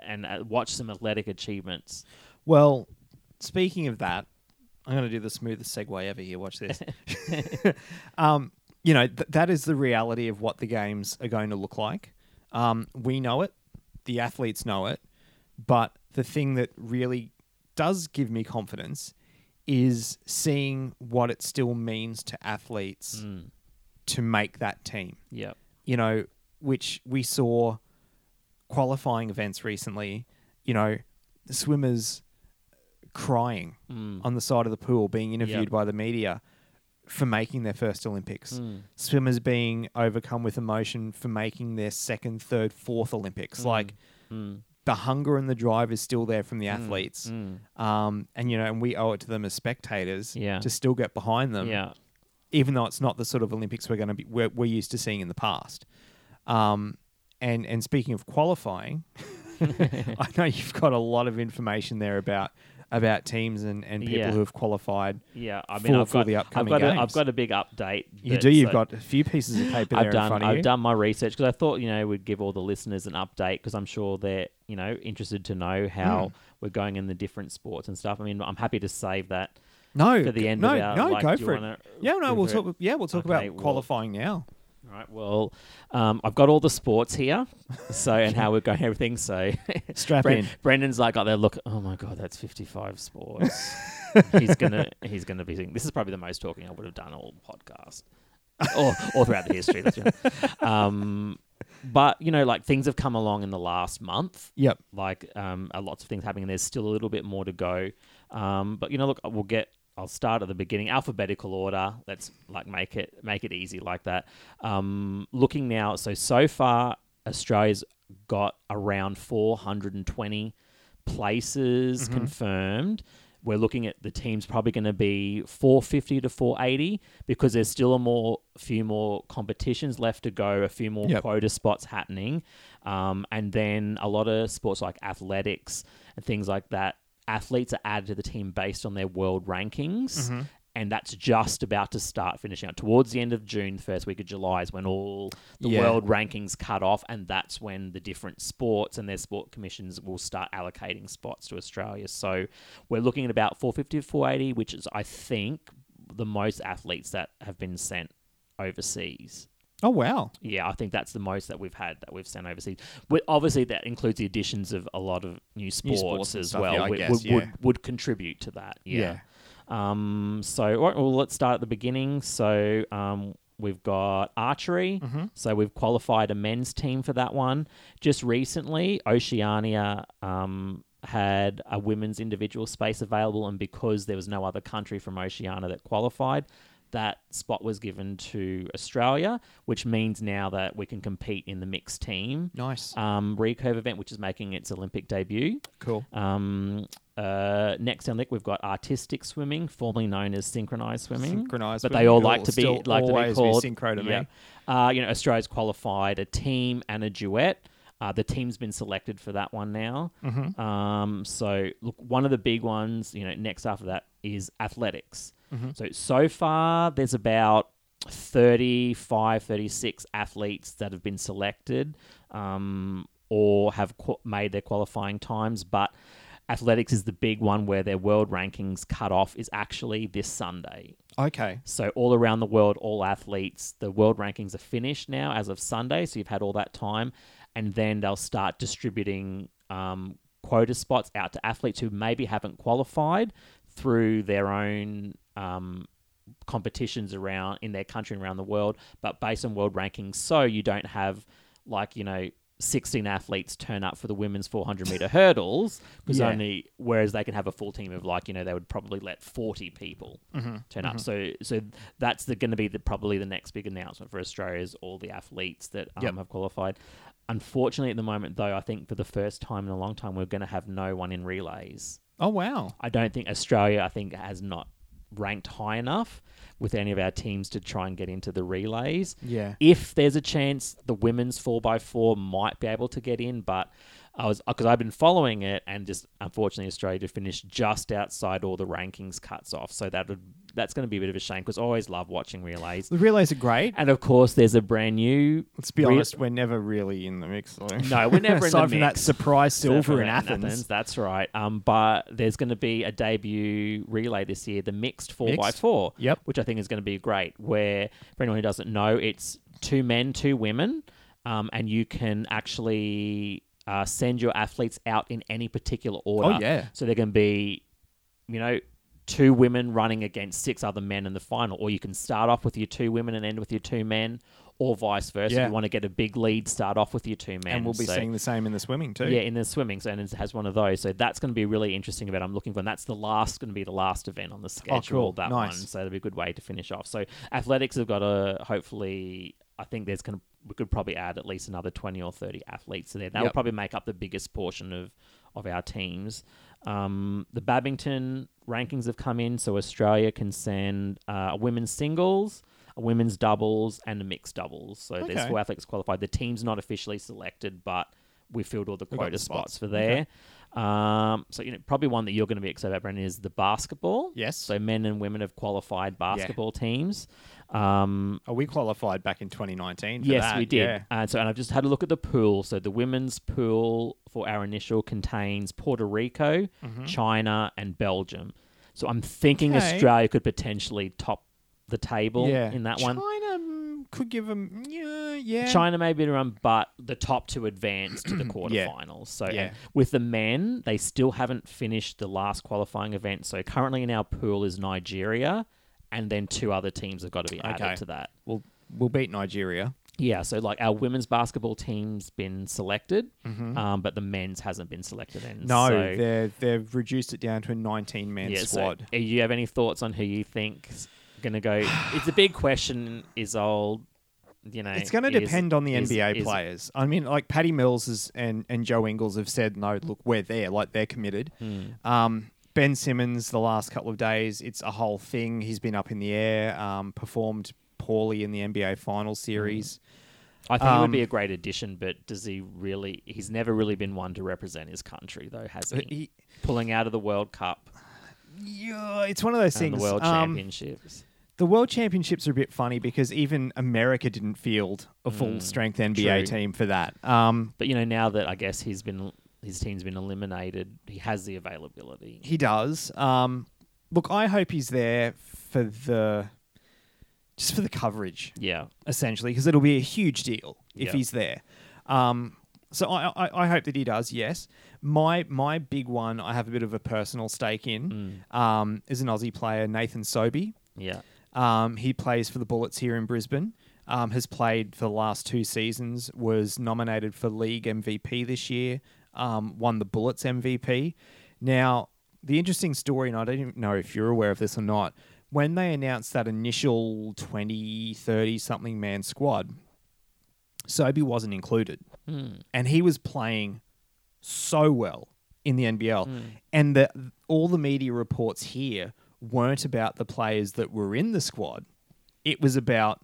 and uh, watch some athletic achievements. Well, speaking of that, I'm going to do the smoothest segue ever here. Watch this. um, you know, th- that is the reality of what the games are going to look like. Um, we know it. The athletes know it. But the thing that really does give me confidence is seeing what it still means to athletes mm. to make that team. Yeah. You know, which we saw qualifying events recently, you know, the swimmers crying mm. on the side of the pool, being interviewed yep. by the media for making their first Olympics. Mm. Swimmers being overcome with emotion for making their second, third, fourth Olympics. Mm. Like mm. the hunger and the drive is still there from the athletes. Mm. Um, and, you know, and we owe it to them as spectators yeah. to still get behind them, yeah. even though it's not the sort of Olympics we're going to be, we're, we're used to seeing in the past. Um, and, and speaking of qualifying, I know you've got a lot of information there about, about teams and, and people yeah. who have qualified yeah, I mean, for, I've for got, the upcoming I've got games. A, I've got a big update. You do. You've got a few pieces of paper there done, in front of I've you. I've done my research because I thought, you know, we'd give all the listeners an update because I'm sure they're, you know, interested to know how mm. we're going in the different sports and stuff. I mean, I'm happy to save that no, for the end no, of our... No, no, like, go for it. Yeah, no, we'll talk, yeah, we'll talk okay, about qualifying well, now. All right, well, um, I've got all the sports here, so and how we're going, everything. So, strap Bren- in. Brendan's like, "Up there, look, oh my god, that's fifty-five sports." he's gonna, he's gonna be. Thinking, this is probably the most talking I would have done all podcast, or all throughout the history. That's right. Um, but you know, like things have come along in the last month. Yep. Like, um, lots of things happening, and there's still a little bit more to go. Um, but you know, look, we'll get. I'll start at the beginning, alphabetical order. Let's like make it make it easy like that. Um, looking now, so so far Australia's got around four hundred twenty places mm-hmm. confirmed. We're looking at the team's probably going to be four fifty to four eighty because there's still a more few more competitions left to go, a few more yep. quota spots happening, um, and then a lot of sports like athletics and things like that. Athletes are added to the team based on their world rankings, mm-hmm. and that's just about to start finishing up. Towards the end of June, first week of July is when all the yeah. world rankings cut off, and that's when the different sports and their sport commissions will start allocating spots to Australia. So we're looking at about four fifty to four eighty, which is, I think, the most athletes that have been sent overseas. Oh, wow. Yeah, I think that's the most that we've had that we've sent overseas. But obviously, that includes the additions of a lot of new sports, new sports as stuff, well, yeah, I would, guess, would, yeah. would, would contribute to that. Yeah. yeah. Um, so, well, let's start at the beginning. So, um, we've got archery. Mm-hmm. So, we've qualified a men's team for that one. Just recently, Oceania... Um, had a women's individual space available, and because there was no other country from Oceania that qualified, that spot was given to Australia, which means now that we can compete in the mixed team. Nice. Um, recurve event, which is making its Olympic debut. Cool. Um, uh, next on the list, we've got artistic swimming, formerly known as synchronized swimming. Synchronized swimming. But they all like to be like to be called. Be synchro to yeah. me. Uh, you know, Australia's qualified a team and a duet. Uh, the team's been selected for that one now. Mm-hmm. Um, so, look, one of the big ones, you know, next after that is athletics. Mm-hmm. So, so far, there's about thirty-five, thirty-six athletes that have been selected. Um, or have qu- made their qualifying times, but athletics is the big one where their world rankings cut off is actually this Sunday. Okay. So all around the world, all athletes, the world rankings are finished now as of Sunday, so you've had all that time, and then they'll start distributing um, quota spots out to athletes who maybe haven't qualified through their own um, competitions around in their country and around the world, but based on world rankings, so you don't have, like, you know, sixteen athletes turn up for the women's four hundred meter hurdles, because yeah. only whereas they can have a full team of, like, you know, they would probably let forty people mm-hmm. turn mm-hmm. up. So, so that's the, going to be the, probably the next big announcement for Australia is all the athletes that um, yep. have qualified. Unfortunately, at the moment, though, I think for the first time in a long time, we're going to have no one in relays. Oh wow! I don't think Australia, I think, has not ranked high enough with any of our teams to try and get into the relays. Yeah. If there's a chance, the women's four by four might be able to get in, but I was, because I've been following it, and just unfortunately Australia finished just outside all the rankings cuts off. So that would, that's going to be a bit of a shame, because I always love watching relays. The relays are great. And of course, there's a brand new... Let's be re- honest, we're never really in the mix. Though. No, we're never in the mix. Aside from that surprise silver in Athens. Athens. That's right. Um, but there's going to be a debut relay this year, the mixed four by four, yep. which I think is going to be great, where, for anyone who doesn't know, it's two men, two women, um, and you can actually... Uh, send your athletes out in any particular order. Oh, yeah. So there can be, you know, two women running against six other men in the final, or you can start off with your two women and end with your two men, or vice versa. Yeah. If you want to get a big lead, start off with your two men. And we'll be so, seeing the same in the swimming too. Yeah, in the swimming. So, and it has one of those. So that's going to be really interesting event. I'm looking for, and that's the last, going to be the last event on the schedule. Oh, cool. That nice. One. So that'll be a good way to finish off. So athletics have got to hopefully, I think there's going to, we could probably add at least another twenty or thirty athletes to there. That yep. would probably make up the biggest portion of, of our teams. Um, the badminton rankings have come in, so Australia can send uh, a women's singles, a women's doubles, and a mixed doubles. So okay. there's four athletes qualified. The team's not officially selected, but we filled all the quota the spots. spots for there. Okay. Um, so you know, probably one that you're going to be excited about, Brendan, is the basketball. Yes. So men and women have qualified basketball yeah. teams. Um, oh, we qualified back in twenty nineteen for yes, that. We did. Yeah. Uh, so, and I've just had a look at the pool. So the women's pool for our initial contains Puerto Rico, mm-hmm. China, and Belgium. So I'm thinking okay. Australia could potentially top the table yeah. in that China one. China could give them, yeah, yeah. China may be around, but the top two advance to the quarterfinals. Yeah. So yeah. with the men, they still haven't finished the last qualifying event. So currently in our pool is Nigeria. And then two other teams have got to be added okay. to that. We'll, we'll beat Nigeria. Yeah, so like our women's basketball team's been selected, mm-hmm. um, but the men's hasn't been selected. And no, so they're, they've reduced it down to a nineteen-man yeah, squad. Do so you have any thoughts on who you think's going to go? It's a big question, is old, you know... It's going to depend on the is, N B A is, players. Is, I mean, like Patty Mills is, and, and Joe Ingles have said, no, look, we're there. Like, they're committed. Mm. Um Ben Simmons, the last couple of days, it's a whole thing. He's been up in the air, um, performed poorly in the N B A Finals series. Mm. I think um, it would be a great addition, but does he really... He's never really been one to represent his country, though, has he? he Pulling out of the World Cup. Yeah, it's one of those things. The World um, Championships. The World Championships are a bit funny because even America didn't field a full-strength mm, N B A true. team for that. Um, but, you know, now that I guess he's been... his team's been eliminated, he has the availability. He does. Um, look, I hope he's there for the... just for the coverage. Yeah. Essentially, because it'll be a huge deal if yeah. he's there. Um, so I, I, I hope that he does, yes. My my big one, I have a bit of a personal stake in, mm. um, is an Aussie player, Nathan Sobey. Yeah. Um, he plays for the Bullets here in Brisbane. Um, has played for the last two seasons, was nominated for league M V P this year. Um, won the Bullets M V P. Now, the interesting story, and I don't even know if you're aware of this or not, when they announced that initial twenty, thirty-something man squad, Sobey wasn't included. Mm. And he was playing so well in the N B L. Mm. And the, all the media reports here weren't about the players that were in the squad. It was about,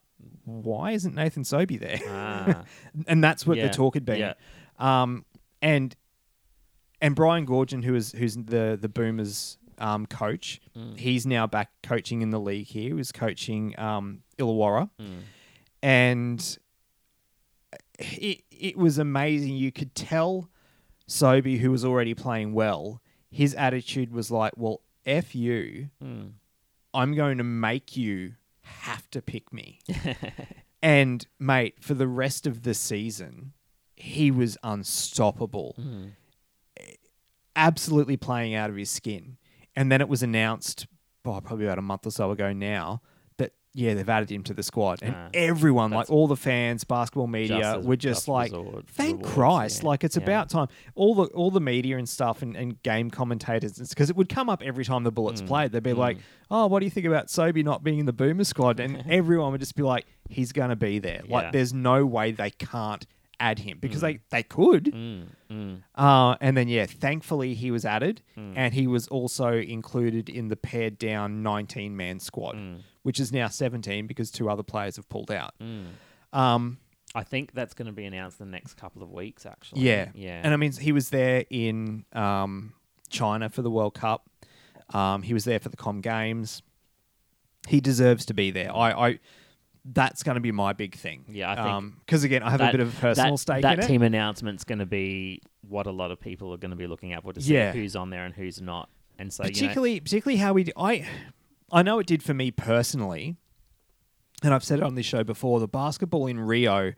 why isn't Nathan Sobey there? Ah. And that's what yeah. the talk had been. Yeah. Um, and... And Brian Goorjian, who is who's the the Boomers um, coach, mm. he's now back coaching in the league here. He was coaching um, Illawarra, mm. and it, it was amazing. You could tell Sobey, who was already playing well, his attitude was like, well, F you, mm. I'm going to make you have to pick me. And, mate, for the rest of the season, he was unstoppable. Mm. Absolutely playing out of his skin. And then it was announced, oh, probably about a month or so ago now, that, yeah, they've added him to the squad. And nah, everyone, like all the fans, basketball media, just as, were just, just like, thank rewards, Christ, yeah, like it's yeah. about time. All the all the media and stuff and, and game commentators, because it would come up every time the Bullets mm. played. They'd be mm. like, oh, what do you think about Sobey not being in the Boomer squad? And everyone would just be like, he's going to be there. Yeah. Like there's no way they can't add him, because mm. they, they could. Mm. Mm. Uh, and then, yeah, thankfully he was added mm. and he was also included in the pared down nineteen-man squad, mm. which is now seventeen because two other players have pulled out. Mm. Um, I think that's going to be announced in the next couple of weeks, actually. Yeah. yeah. And, I mean, he was there in um, China for the World Cup. Um, he was there for the Com Games. He deserves to be there. I... I That's going to be my big thing. Yeah, I think... Because, um, again, I have that, a bit of a personal that, stake that in it. That team announcement's going to be what a lot of people are going to be looking at for to see yeah. who's on there and who's not. And so, particularly, you know, particularly how we... Do, I, I know it did for me personally, and I've said it on this show before, the basketball in Rio,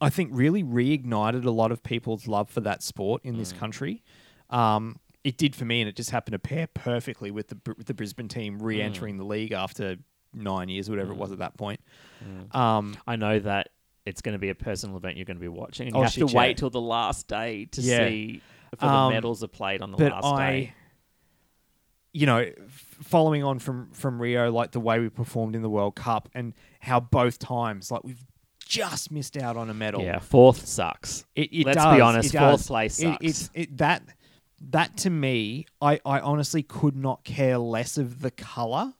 I think, really reignited a lot of people's love for that sport in mm. this country. Um, it did for me, and it just happened to pair perfectly with the, with the Brisbane team re-entering mm. the league after... nine years, whatever mm. it was at that point. Mm. Um, I know that it's going to be a personal event you're going to be watching, and you have to wait it. till the last day to yeah. see if um, the medals are played on the but last I, day. You know, following on from, from Rio, like the way we performed in the World Cup and how both times, like we've just missed out on a medal. Yeah, fourth sucks. It, it Let's does, be honest, it fourth does. place sucks. It, it, it, that, that to me, I, I honestly could not care less of the colour.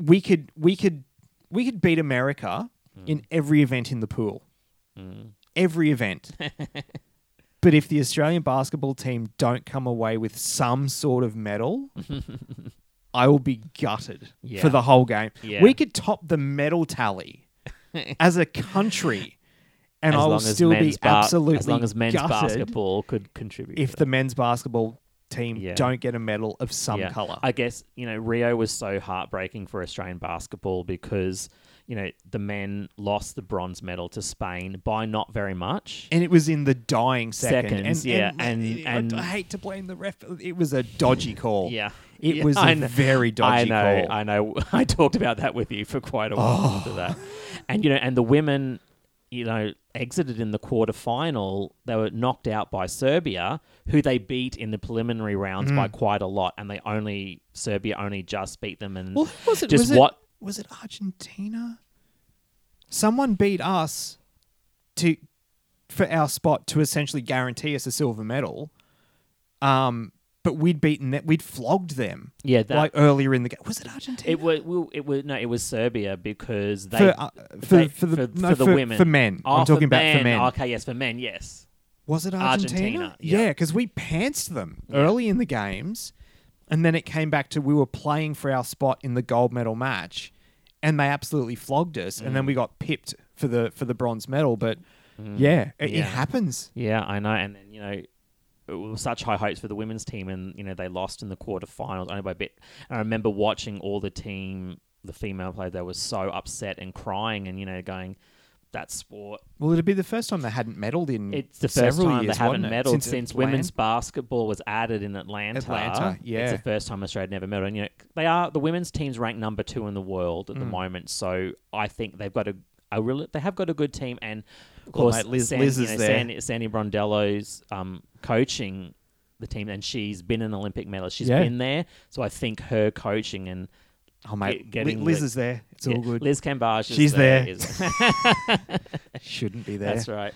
We could we could we could beat America mm. in every event in the pool. Mm. Every event. But if the Australian basketball team don't come away with some sort of medal, I will be gutted yeah. for the whole game. Yeah. We could top the medal tally as a country and as I will still be bar- absolutely as long as men's basketball could contribute. If the men's basketball team yeah. don't get a medal of some yeah. colour. I guess, you know, Rio was so heartbreaking for Australian basketball because, you know, the men lost the bronze medal to Spain by not very much. And it was in the dying second. Seconds, and, yeah. And, and, and I, I hate to blame the ref. It was a dodgy call. Yeah. It yeah, was I a know, very dodgy I know, call. I know. I talked about that with you for quite a while oh. after that. And, you know, and the women... you know, exited in the quarterfinal. They were knocked out by Serbia, who they beat in the preliminary rounds mm. by quite a lot, and they only Serbia only just beat them. And well, was it just was what it, was it Argentina? Someone beat us to for our spot to essentially guarantee us a silver medal. Um. But we'd beaten them. We'd flogged them. Yeah, that, like earlier in the game. Was it Argentina? It was. It was no. It was Serbia because they for uh, for, they, for the for, no, for the for, women for men. Oh, I'm talking for about men. for men. Okay, yes, for men. Yes. Was it Argentina? Argentina yeah, because yeah, we pantsed them yeah. early in the games, and then it came back to we were playing for our spot in the gold medal match, and they absolutely flogged us, mm. and then we got pipped for the for the bronze medal. But mm. yeah, it, yeah, it happens. Yeah, I know, and then you know. It was such high hopes for the women's team, and you know they lost in the quarterfinals only by a bit. And I remember watching all the team, the female players, they were so upset and crying, and you know going, "That sport." Well, it'd be the first time they hadn't medalled in. It's the first time years, they haven't medalled since, since women's basketball was added in Atlanta. Atlanta, yeah, it's the first time Australia never medalled. And you know they are the women's team's ranked number two in the world at mm. the moment, so I think they've got a, a real, they have got a good team and. Of course, well, mate, Liz, Sandy, Liz is you know, there. Sandy, Sandy Brondello's um, coaching the team, and she's been an Olympic medalist. She's yeah. been there, so I think her coaching and oh mate, getting Liz the, is there. It's yeah, all good. Liz Cambage, she's there. there. Shouldn't be there. That's right.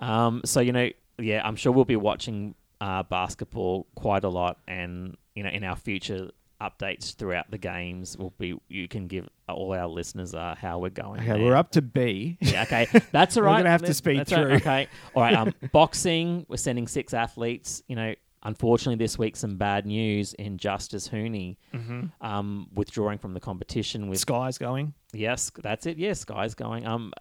Um, so you know, yeah, I'm sure we'll be watching uh, basketball quite a lot, and you know, in our future updates throughout the games will be. You can give. All our listeners are how we're going. Okay, there. We're up to B. Yeah, okay. That's all right. We're going to have to speed through. Right. Okay. All right. Um, boxing, we're sending six athletes. You know, unfortunately, this week, some bad news in Justice Hooney mm-hmm. um, withdrawing from the competition. With Sky's going. Yes, that's it. Yes, yeah, Sky's going. Um,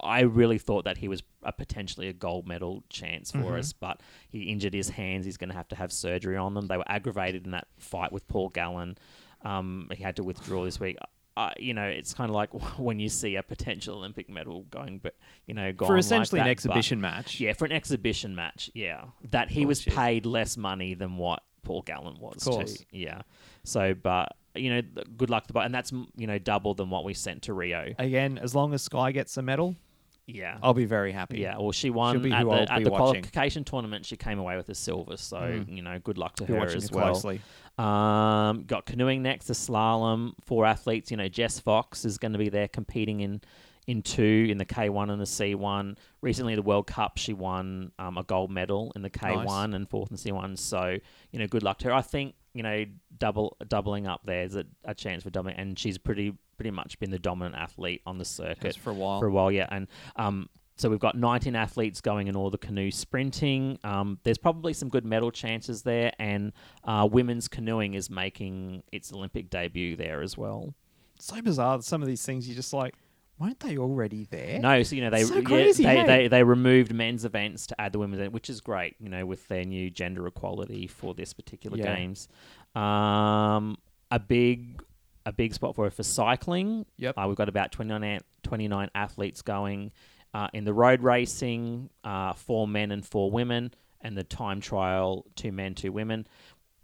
I really thought that he was a potentially a gold medal chance for mm-hmm. us, but he injured his hands. He's going to have to have surgery on them. They were aggravated in that fight with Paul Gallen. Um, he had to withdraw this week. Uh, you know, it's kind of like when you see a potential Olympic medal going, but you know, gone for essentially like that, an exhibition but, match. Yeah, for an exhibition match. Yeah, that he oh, was shit. paid less money than what Paul Gallen was. Of course. Too. Yeah. So, but. You know, good luck to buy, and that's you know double than what we sent to Rio. Again, as long as Sky gets a medal, yeah, I'll be very happy. Yeah, well, she won at the, at the qualification tournament. She came away with a silver, so mm. you know, good luck to be her as well. Closely. Um, got canoeing next, the slalom for athletes. You know, Jess Fox is going to be there competing in in two in the K one and the C one. Recently, the World Cup, she won um, a gold medal in the K one nice. and fourth in the C one. So you know, good luck to her. I think. You know, double doubling up there's a, a chance for dominant, and she's pretty pretty much been the dominant athlete on the circuit Just for a while. For a while, yeah. And um, so we've got nineteen athletes going in all the canoe sprinting. Um, there's probably some good medal chances there, and uh, women's canoeing is making its Olympic debut there as well. It's so bizarre. Some of these things you just like. Weren't they already there? No, so you know they so crazy, yeah, they, hey? they they removed men's events to add the women's, which is great. You know, with their new gender equality for this particular yeah. games, um, a big a big spot for for cycling. Yep, uh, we've got about twenty-nine, twenty-nine athletes going uh, in the road racing, uh, four men and four women, and the time trial two men two women.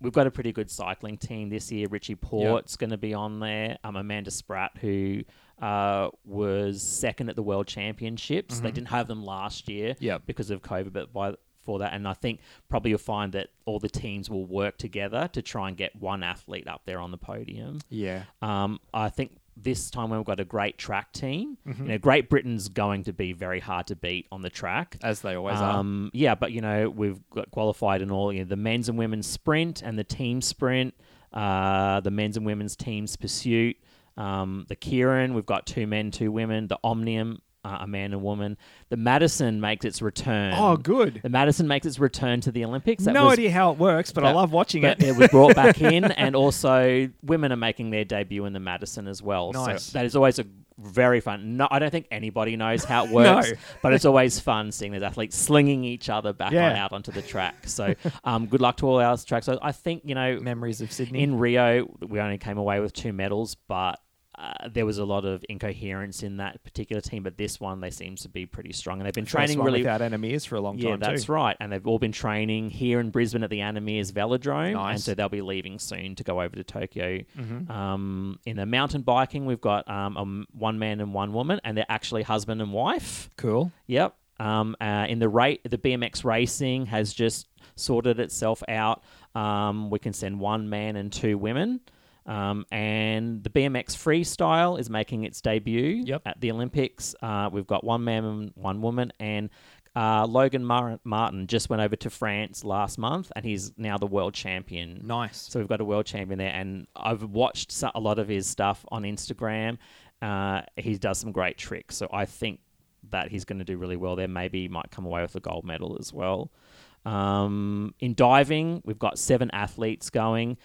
We've got a pretty good cycling team this year. Richie Port's yep. going to be on there. Um, Amanda Spratt, who. Uh, was second at the World Championships. Mm-hmm. They didn't have them last year yep. because of COVID, but by, for that. And I think probably you'll find that all the teams will work together to try and get one athlete up there on the podium. Yeah. Um, I think this time we've got a great track team. Mm-hmm. You know, Great Britain's going to be very hard to beat on the track. As they always um, are. Yeah, but, you know, we've got qualified in all you know, the men's and women's sprint and the team sprint, uh, the men's and women's teams pursuit, Um, the Kieran, we've got two men, two women. The Omnium, uh, a man and woman. The Madison makes its return. Oh, good. The Madison makes its return to the Olympics. That no was, idea how it works, but that, I love watching but it. It was brought back in, and also women are making their debut in the Madison as well. Nice. So that is always a very fun. No, I don't think anybody knows how it works, no. but it's always fun seeing those athletes slinging each other back yeah. on out onto the track. So, um, good luck to all our tracks. So I think you know, memories of Sydney in Rio. We only came away with two medals, but. Uh, there was a lot of incoherence in that particular team, but this one they seem to be pretty strong, and they've been training really without Anamirs for a long time. Yeah, that's too. right, and they've all been training here in Brisbane at the Anamirs Velodrome, nice. and so they'll be leaving soon to go over to Tokyo. Mm-hmm. Um, in the mountain biking, we've got um, um one man and one woman, and they're actually husband and wife. Cool. Yep. Um, uh, in the ra- the B M X racing has just sorted itself out. Um, we can send one man and two women. Um, and the B M X freestyle is making its debut yep. at the Olympics. Uh, we've got one man and one woman, and uh, Logan Mar- Martin just went over to France last month, and he's now the world champion. Nice. So we've got a world champion there, and I've watched a lot of his stuff on Instagram. Uh, he does some great tricks, so I think that he's going to do really well there. Maybe he might come away with a gold medal as well. Um, in diving, we've got seven athletes going.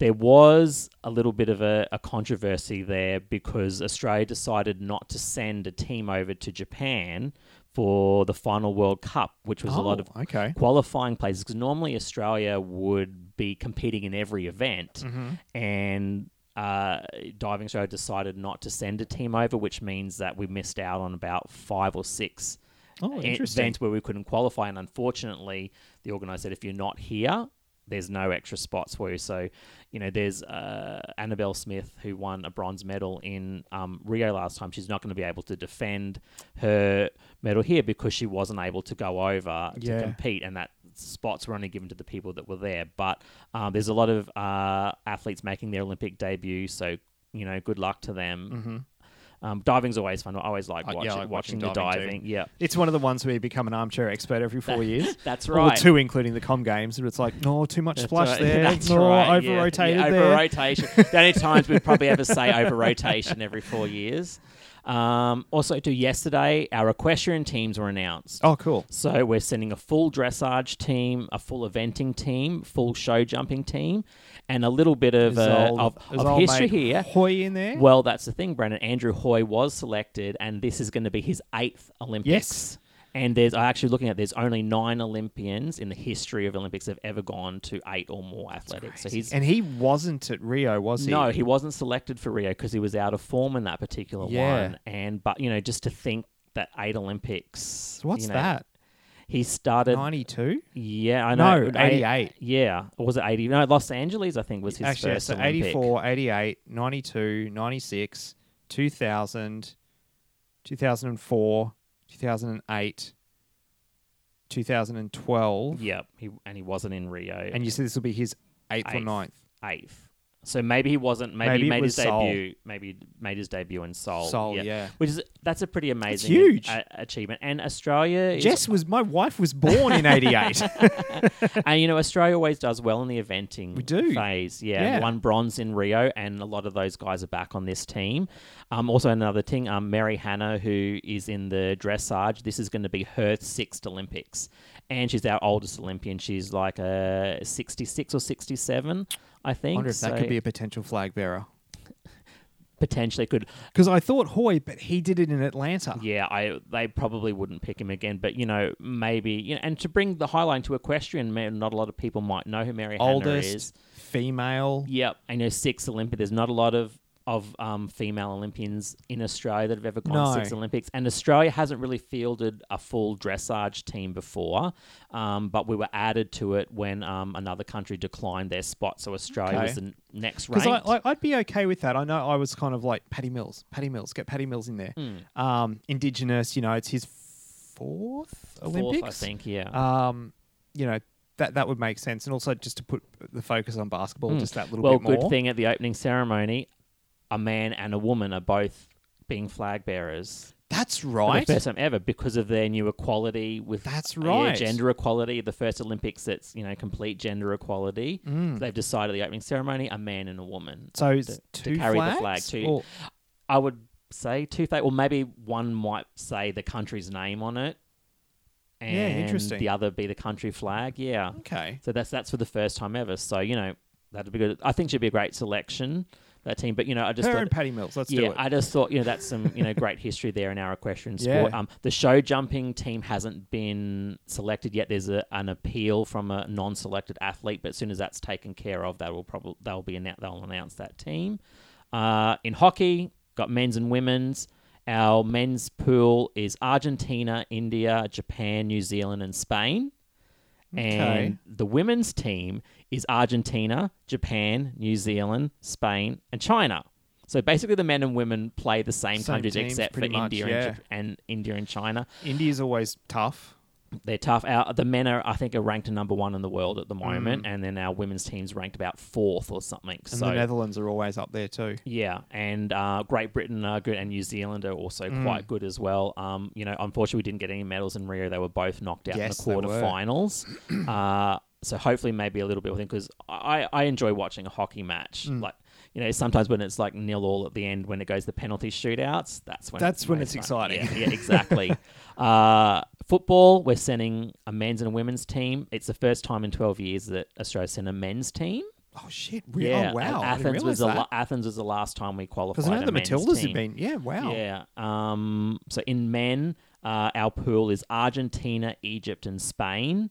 There was a little bit of a, a controversy there because Australia decided not to send a team over to Japan for the final World Cup, which was oh, a lot of okay. qualifying places. Because normally Australia would be competing in every event, mm-hmm. and uh, Diving Australia decided not to send a team over, which means that we missed out on about five or six oh, events where we couldn't qualify. And unfortunately, the organiser said, if you're not here, there's no extra spots for you. So, you know, there's uh, Annabelle Smith, who won a bronze medal in um, Rio last time. She's not going to be able to defend her medal here because she wasn't able to go over yeah. to compete, and that spots were only given to the people that were there. But um, there's a lot of uh, athletes making their Olympic debut, so, you know, good luck to them. Mm-hmm. Um, diving's always fun. I always like, watch uh, yeah, like watching, watching the diving. diving. Yeah, it's one of the ones where you become an armchair expert every four that, years. That's right. Or two, including the comm games. And it's like, no, too much that's splash right. there. That's no, right. over-rotated yeah. Yeah, over-rotated there. Over-rotation. The only times we'd probably ever say over-rotation every four years. Um, also, to yesterday, our equestrian teams were announced. Oh, cool. So we're sending a full dressage team, a full eventing team, full show jumping team, and a little bit of uh, old, of, of history here. Hoy in there? Well, that's the thing, Brendan. Andrew Hoy was selected, and this is going to be his eighth Olympics. Yes. And there's, I'm actually looking at, there's only nine Olympians in the history of Olympics that have ever gone to eight or more athletics. So he's, and he wasn't at Rio, was he? No, he wasn't selected for Rio because he was out of form in that particular yeah. one. And but, you know, just to think that eight Olympics. So what's you know, that? He started... ninety-two? Yeah, I know. No, eighty-eight. Yeah. Or was it eighty? No, Los Angeles, I think, was his actually, first so Olympic. eighty-four, eighty-eight, ninety-two, ninety-six, two thousand, two thousand four... two thousand eight, two thousand twelve. Yep, he, and he wasn't in Rio. And you said this will be his eighth, eighth or ninth? Eighth. So maybe he wasn't. Maybe, maybe he made his debut. Seoul. Maybe he made his debut in Seoul. Seoul, yeah. yeah. Which is that's a pretty amazing, it's huge a, achievement. And Australia. Jess is, was my wife was born in eighty-eight. And you know Australia always does well in the eventing. We do. Phase. Yeah, yeah. Won bronze in Rio, and a lot of those guys are back on this team. Um, also another thing, um, Mary Hannah, who is in the dressage. This is going to be her sixth Olympics, and she's our oldest Olympian. She's like a sixty-six or sixty-seven. I think I wonder if so. That could be a potential flag bearer. Potentially could. Because I thought Hoy, but he did it in Atlanta. Yeah, I they probably wouldn't pick him again. But, you know, maybe... you know, and to bring the highline to equestrian, not a lot of people might know who Mary Hannah is. Oldest female. Yep. And her sixth Olympic. There's not a lot of, of um, female Olympians in Australia that have ever gone no. to six Olympics. And Australia hasn't really fielded a full dressage team before. Um, but we were added to it when um, another country declined their spot. So Australia okay. was the next ranked. Because like, I'd be okay with that. I know I was kind of like, Patty Mills, Patty Mills, get Patty Mills in there. Mm. Um, Indigenous, you know, it's his fourth Olympics. Fourth, I think, yeah. Um, you know, That that would make sense. And also just to put the focus on basketball, mm. just that little well, bit more. Well, good thing at the opening ceremony, a man and a woman are both being flag bearers. That's right. For the first time ever because of their new equality with that's right. yeah, gender equality, the first Olympics that's, you know, complete gender equality. Mm. So they've decided the opening ceremony, a man and a woman. So it's to, two to carry flags? The flag too. Or- I would say two flags, or maybe one might say the country's name on it. And yeah, interesting. The other be the country flag. Yeah. Okay. So that's that's for the first time ever. So, you know, that'd be good. I think she'd be a great selection. That team, but you know, I just her thought, and Patty Mills. Let's yeah, do it. I just thought, you know, that's some you know great history there in our equestrian sport. Yeah. Um, the show jumping team hasn't been selected yet. There's a, an appeal from a non-selected athlete, but as soon as that's taken care of, that will probably they'll be annou- they'll announce that team. Uh, in hockey, got men's and women's. Our men's pool is Argentina, India, Japan, New Zealand, and Spain. Okay. And the women's team is Argentina, Japan, New Zealand, Spain, and China. So basically, the men and women play the same, same countries teams, except for much, India yeah. and, J- and India and China. India's always tough. They're tough. Our, the men are, I think, are ranked number one in the world at the moment, mm. and then our women's team's ranked about fourth or something. And so, the Netherlands are always up there too. Yeah, and uh, Great Britain are good, and New Zealand are also mm. quite good as well. Um, you know, unfortunately, we didn't get any medals in Rio. They were both knocked out yes, in the quarterfinals. uh, so hopefully, maybe a little bit with him because I, I enjoy watching a hockey match. Mm. Like you know, sometimes when it's like nil all at the end, when it goes to the penalty shootouts, that's when that's it's when it's fun. Exciting. Yeah, yeah exactly. uh, Football, we're sending a men's and a women's team. It's the first time in twelve years that Australia sent a men's team. Oh, shit. Really? Yeah. Oh, wow. Athens was, the, Athens was the last time we qualified. Because I know the Matildas have been. Yeah, wow. Yeah. Um, so in men, uh, our pool is Argentina, Egypt, and Spain.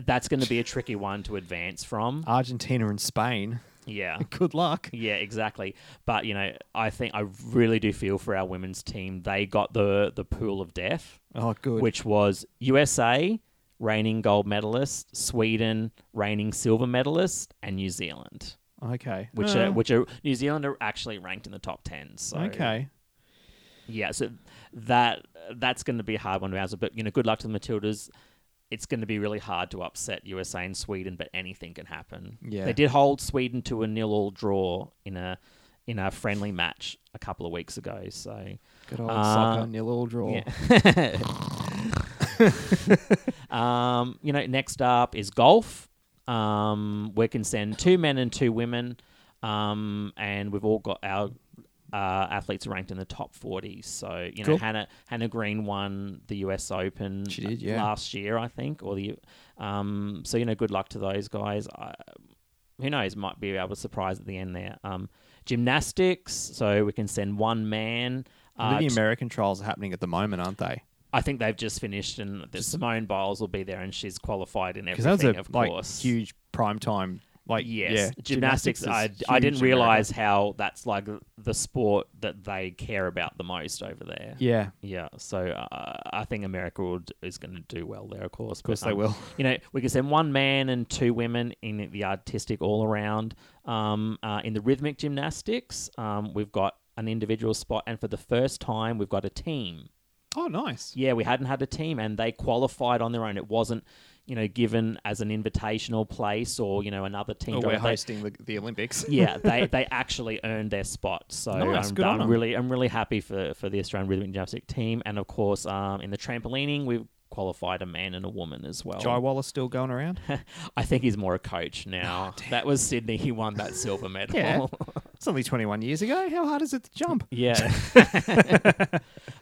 That's going to be a tricky one to advance from. Argentina and Spain. Yeah. Good luck. Yeah, exactly. But, you know, I think I really do feel for our women's team. They got the, the pool of death. Oh, good. Which was U S A, reigning gold medalist, Sweden, reigning silver medalist, and New Zealand. Okay. Which uh, are, which are New Zealand are actually ranked in the top ten. So okay. Yeah, so that that's going to be a hard one to answer. But, you know, good luck to the Matildas. It's going to be really hard to upset U S A and Sweden, but anything can happen. Yeah. They did hold Sweden to a nil-all draw in a in a friendly match a couple of weeks ago. So good old uh, soccer nil-all draw. Yeah. um, you know, next up is golf. Um, we can send two men and two women, um, and we've all got our Uh, athletes are ranked in the top forty. So, you know, cool. Hannah Hannah Green won the U S Open she did, yeah. last year, I think. Or the, um, so, you know, good luck to those guys. I, who knows, might be able to surprise at the end there. Um, gymnastics, so we can send one man. Uh, the American t- trials are happening at the moment, aren't they? I think they've just finished, and the Simone Biles will be there, and she's qualified in everything, that was a, of like, course. Huge primetime. Like, yes, yeah, gymnastics, gymnastics I, I didn't realise how that's like the sport that they care about the most over there. Yeah. Yeah, so uh, I think America will, is going to do well there, of course. Of course but, um, they will. You know, we can send one man and two women in the artistic all-around. Um, uh, in the rhythmic gymnastics, um, we've got an individual spot, and for the first time, we've got a team. Oh, nice. Yeah, we hadn't had a team, and they qualified on their own. It wasn't... you know, given as an invitational place or, you know, another team. Oh, we're they, hosting the, the Olympics. yeah, they, they actually earned their spot. So nice, I'm, good I'm really I'm really happy for, for the Australian Rhythmic Gymnastic team. And, of course, um, in the trampolining, we've qualified a man and a woman as well. Jai Wallace still going around? I think he's more a coach now. Oh, that was Sydney. He won that silver medal. Yeah. It's only twenty-one years ago. How hard is it to jump? Yeah.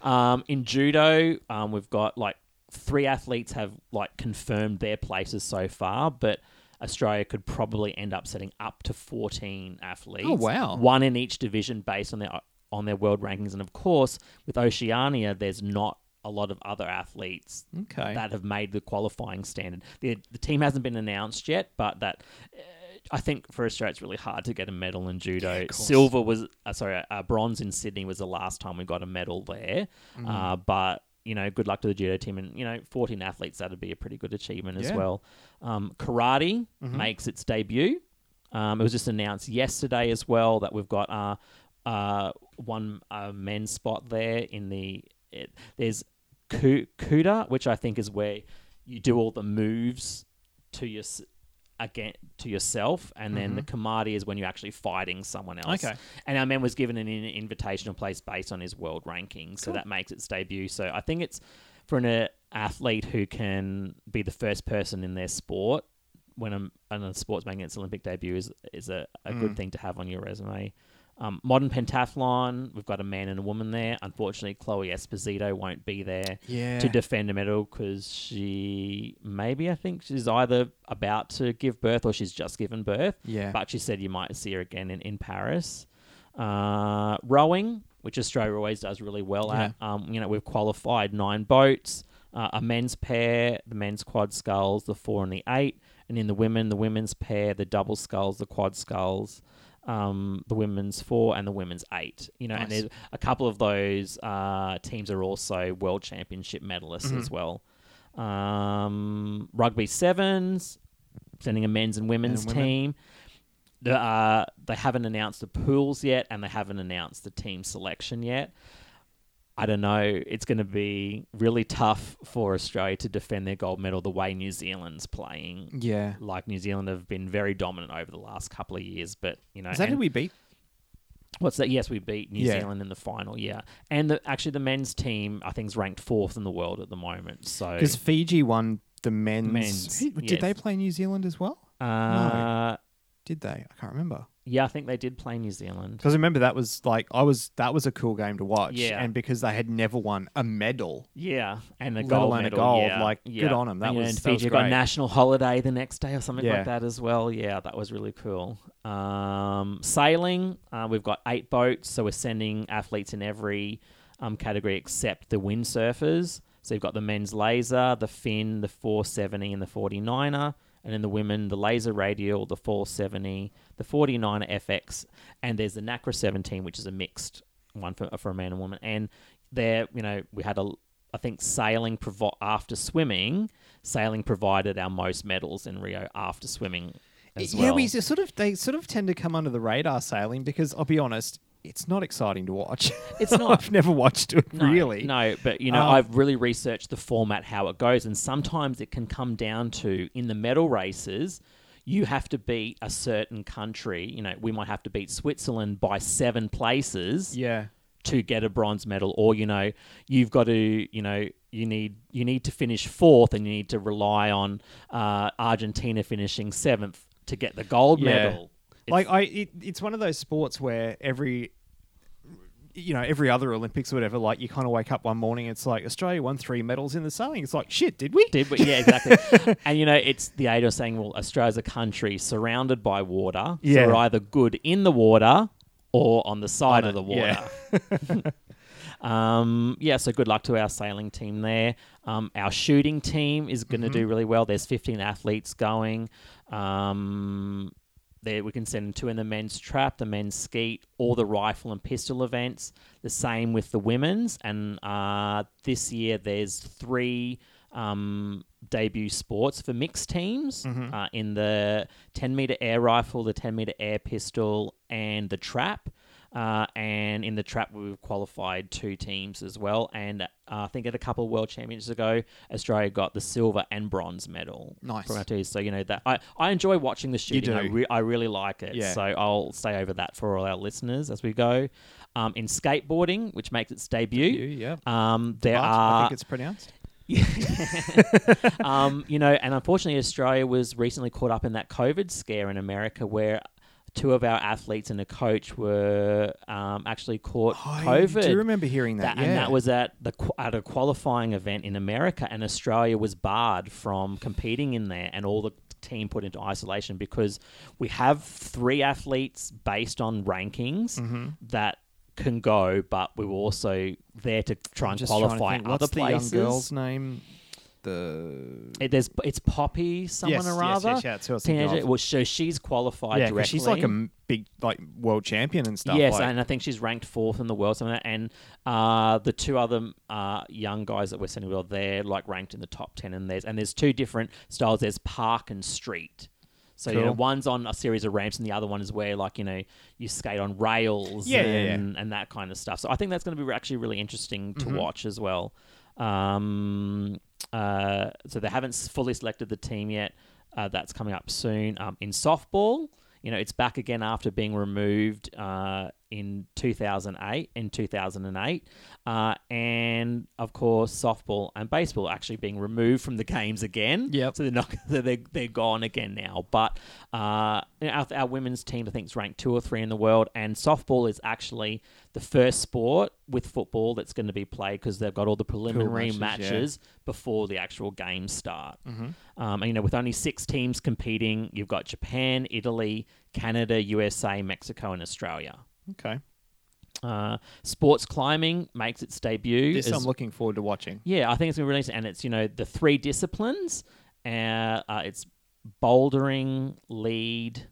um, in judo, um, we've got, like, three athletes have like confirmed their places so far, but Australia could probably end up setting up to fourteen athletes. Oh wow! One in each division based on their on their world rankings, and of course with Oceania, there's not a lot of other athletes okay. that have made the qualifying standard. The, the team hasn't been announced yet, but that uh, I think for Australia it's really hard to get a medal in judo. Yeah, Silver was uh, sorry, uh, bronze in Sydney was the last time we got a medal there, mm. uh, but. You know, good luck to the judo team. And, you know, fourteen athletes, that would be a pretty good achievement yeah. as well. Um, karate mm-hmm. makes its debut. Um, it was just announced yesterday as well that we've got uh, uh, one uh, men's spot there. In the it, There's kuda, which I think is where you do all the moves to your... Again, to yourself, and then mm-hmm. the Kamadi is when you're actually fighting someone else. Okay. And our man was given an in- invitational place based on his world ranking, so cool. that makes its debut. So I think it's for an uh, athlete who can be the first person in their sport when a, when a sport's making its Olympic debut is is a, a mm. good thing to have on your resume. Um, modern pentathlon, we've got a man and a woman there. Unfortunately, Chloe Esposito won't be there yeah. to defend a medal because she, maybe I think she's either about to give birth or she's just given birth. Yeah. But she said you might see her again in, in Paris. Uh, rowing, which Australia always does really well yeah. at. Um, you know, we've qualified nine boats, uh, a men's pair, the men's quad sculls, the four and the eight. And in the women, the women's pair, the double sculls, the quad sculls. Um, the women's four and the women's eight, you know, nice. And there's a couple of those uh, teams are also world championship medalists mm-hmm. as well. Um, rugby sevens, sending a men's and women's and women. team. The, uh, they haven't announced the pools yet, and they haven't announced the team selection yet. I don't know. It's going to be really tough for Australia to defend their gold medal the way New Zealand's playing. Yeah. Like, New Zealand have been very dominant over the last couple of years, but, you know... Is that who we beat? What's that? Yes, we beat New yeah. Zealand in the final, yeah. And the, actually, the men's team, I think, is ranked fourth in the world at the moment, so... Because Fiji won the men's... men's Did yes. they play New Zealand as well? Uh, no. Did they? I can't remember. Yeah, I think they did play New Zealand. Because remember that was like I was that was a cool game to watch. Yeah. And because they had never won a medal. Yeah, and a gold medal. A gold, yeah. Like yeah. good on them. That and, was and Fiji got national holiday the next day or something yeah. like that as well. Yeah, that was really cool. Um, sailing, uh, we've got eight boats, so we're sending athletes in every um, category except the windsurfers. So you've got the men's laser, the fin, the four seventy, and the forty-niner. And then the women, the laser radial, the four seventy, the forty-nine F X, and there's the NACRA seventeen, which is a mixed one for for a man and woman. And there, you know, we had a, I think sailing provi- after swimming, sailing provided our most medals in Rio after swimming as well. Yeah, we sort of they sort of tend to come under the radar sailing because I'll be honest. It's not exciting to watch. It's not. I've never watched it, no, really. No, but, you know, um, I've really researched the format, how it goes, and sometimes it can come down to, in the medal races, you have to beat a certain country. You know, we might have to beat Switzerland by seven places yeah. to get a bronze medal. Or, you know, you've got to, you know, you need you need to finish fourth and you need to rely on uh, Argentina finishing seventh to get the gold yeah. medal. It's like I, it, it's one of those sports where every you know, every other Olympics or whatever, like you kind of wake up one morning, it's like Australia won three medals in the sailing. It's like, shit, did we? Did we? Yeah, exactly. And, you know, it's the idea of saying, well, Australia's a country surrounded by water. Yeah. So we're either good in the water or on the side on of the water. Yeah. Um, yeah, so good luck to our sailing team there. Um, our shooting team is going to mm-hmm. do really well. There's fifteen athletes going. Um, there we can send two in the men's trap, the men's skeet, all the rifle and pistol events. The same with the women's. And uh, this year there's three um, debut sports for mixed teams mm-hmm. uh, in the ten meter air rifle, the ten meter air pistol, and the trap. Uh, and in the trap, we've qualified two teams as well. And uh, I think at a couple of world championships ago, Australia got the silver and bronze medal. Nice. From our team. So, you know, that I, I enjoy watching the shooting. You do. I, re- I really like it. Yeah. So I'll stay over that for all our listeners as we go. Um, in skateboarding, which makes its debut. debut yeah. Um, there March, are. I think it's pronounced. um, you know, and unfortunately, Australia was recently caught up in that COVID scare in America where two of our athletes and a coach were um, actually caught oh, COVID. I do remember hearing that, that yeah. And that was at the at a qualifying event in America, and Australia was barred from competing in there, and all the team put into isolation because we have three athletes based on rankings mm-hmm. that can go, but we were also there to try I'm and qualify other What's places. The young girl's name? The it, there's it's Poppy someone yes, or other yes, yes, yes, teenager. Well, so she's qualified yeah, directly. She's like a big like world champion and stuff. Yes, like. And I think she's ranked fourth in the world. Something like that. And uh, the two other uh, young guys that we're sending well, they're like ranked in the top ten. And there's and there's two different styles. There's park and street. So, cool. You know, one's on a series of ramps and the other one is where, like, you know, you skate on rails yeah, and, yeah, yeah. and that kind of stuff. So I think that's going to be actually really interesting to mm-hmm. watch as well. Um, uh, so they haven't fully selected the team yet. Uh, that's coming up soon. Um, in softball, you know, it's back again after being removed uh, in two thousand eight. In two thousand eight, uh, and of course, softball and baseball are actually being removed from the games again. Yep. So they're not. They're they're gone again now. But uh, our, our women's team, I think, is ranked two or three in the world, and softball is actually the first sport with football that's going to be played because they've got all the preliminary cool matches, matches yeah. before the actual games start. Mm-hmm. Um, and, you know, with only six teams competing, you've got Japan, Italy, Canada, U S A, Mexico, and Australia. Okay. Uh, sports climbing makes its debut. This as, I'm looking forward to watching. Yeah, I think it's going to be really interesting. And it's, you know, the three disciplines. Uh, uh, it's bouldering, lead...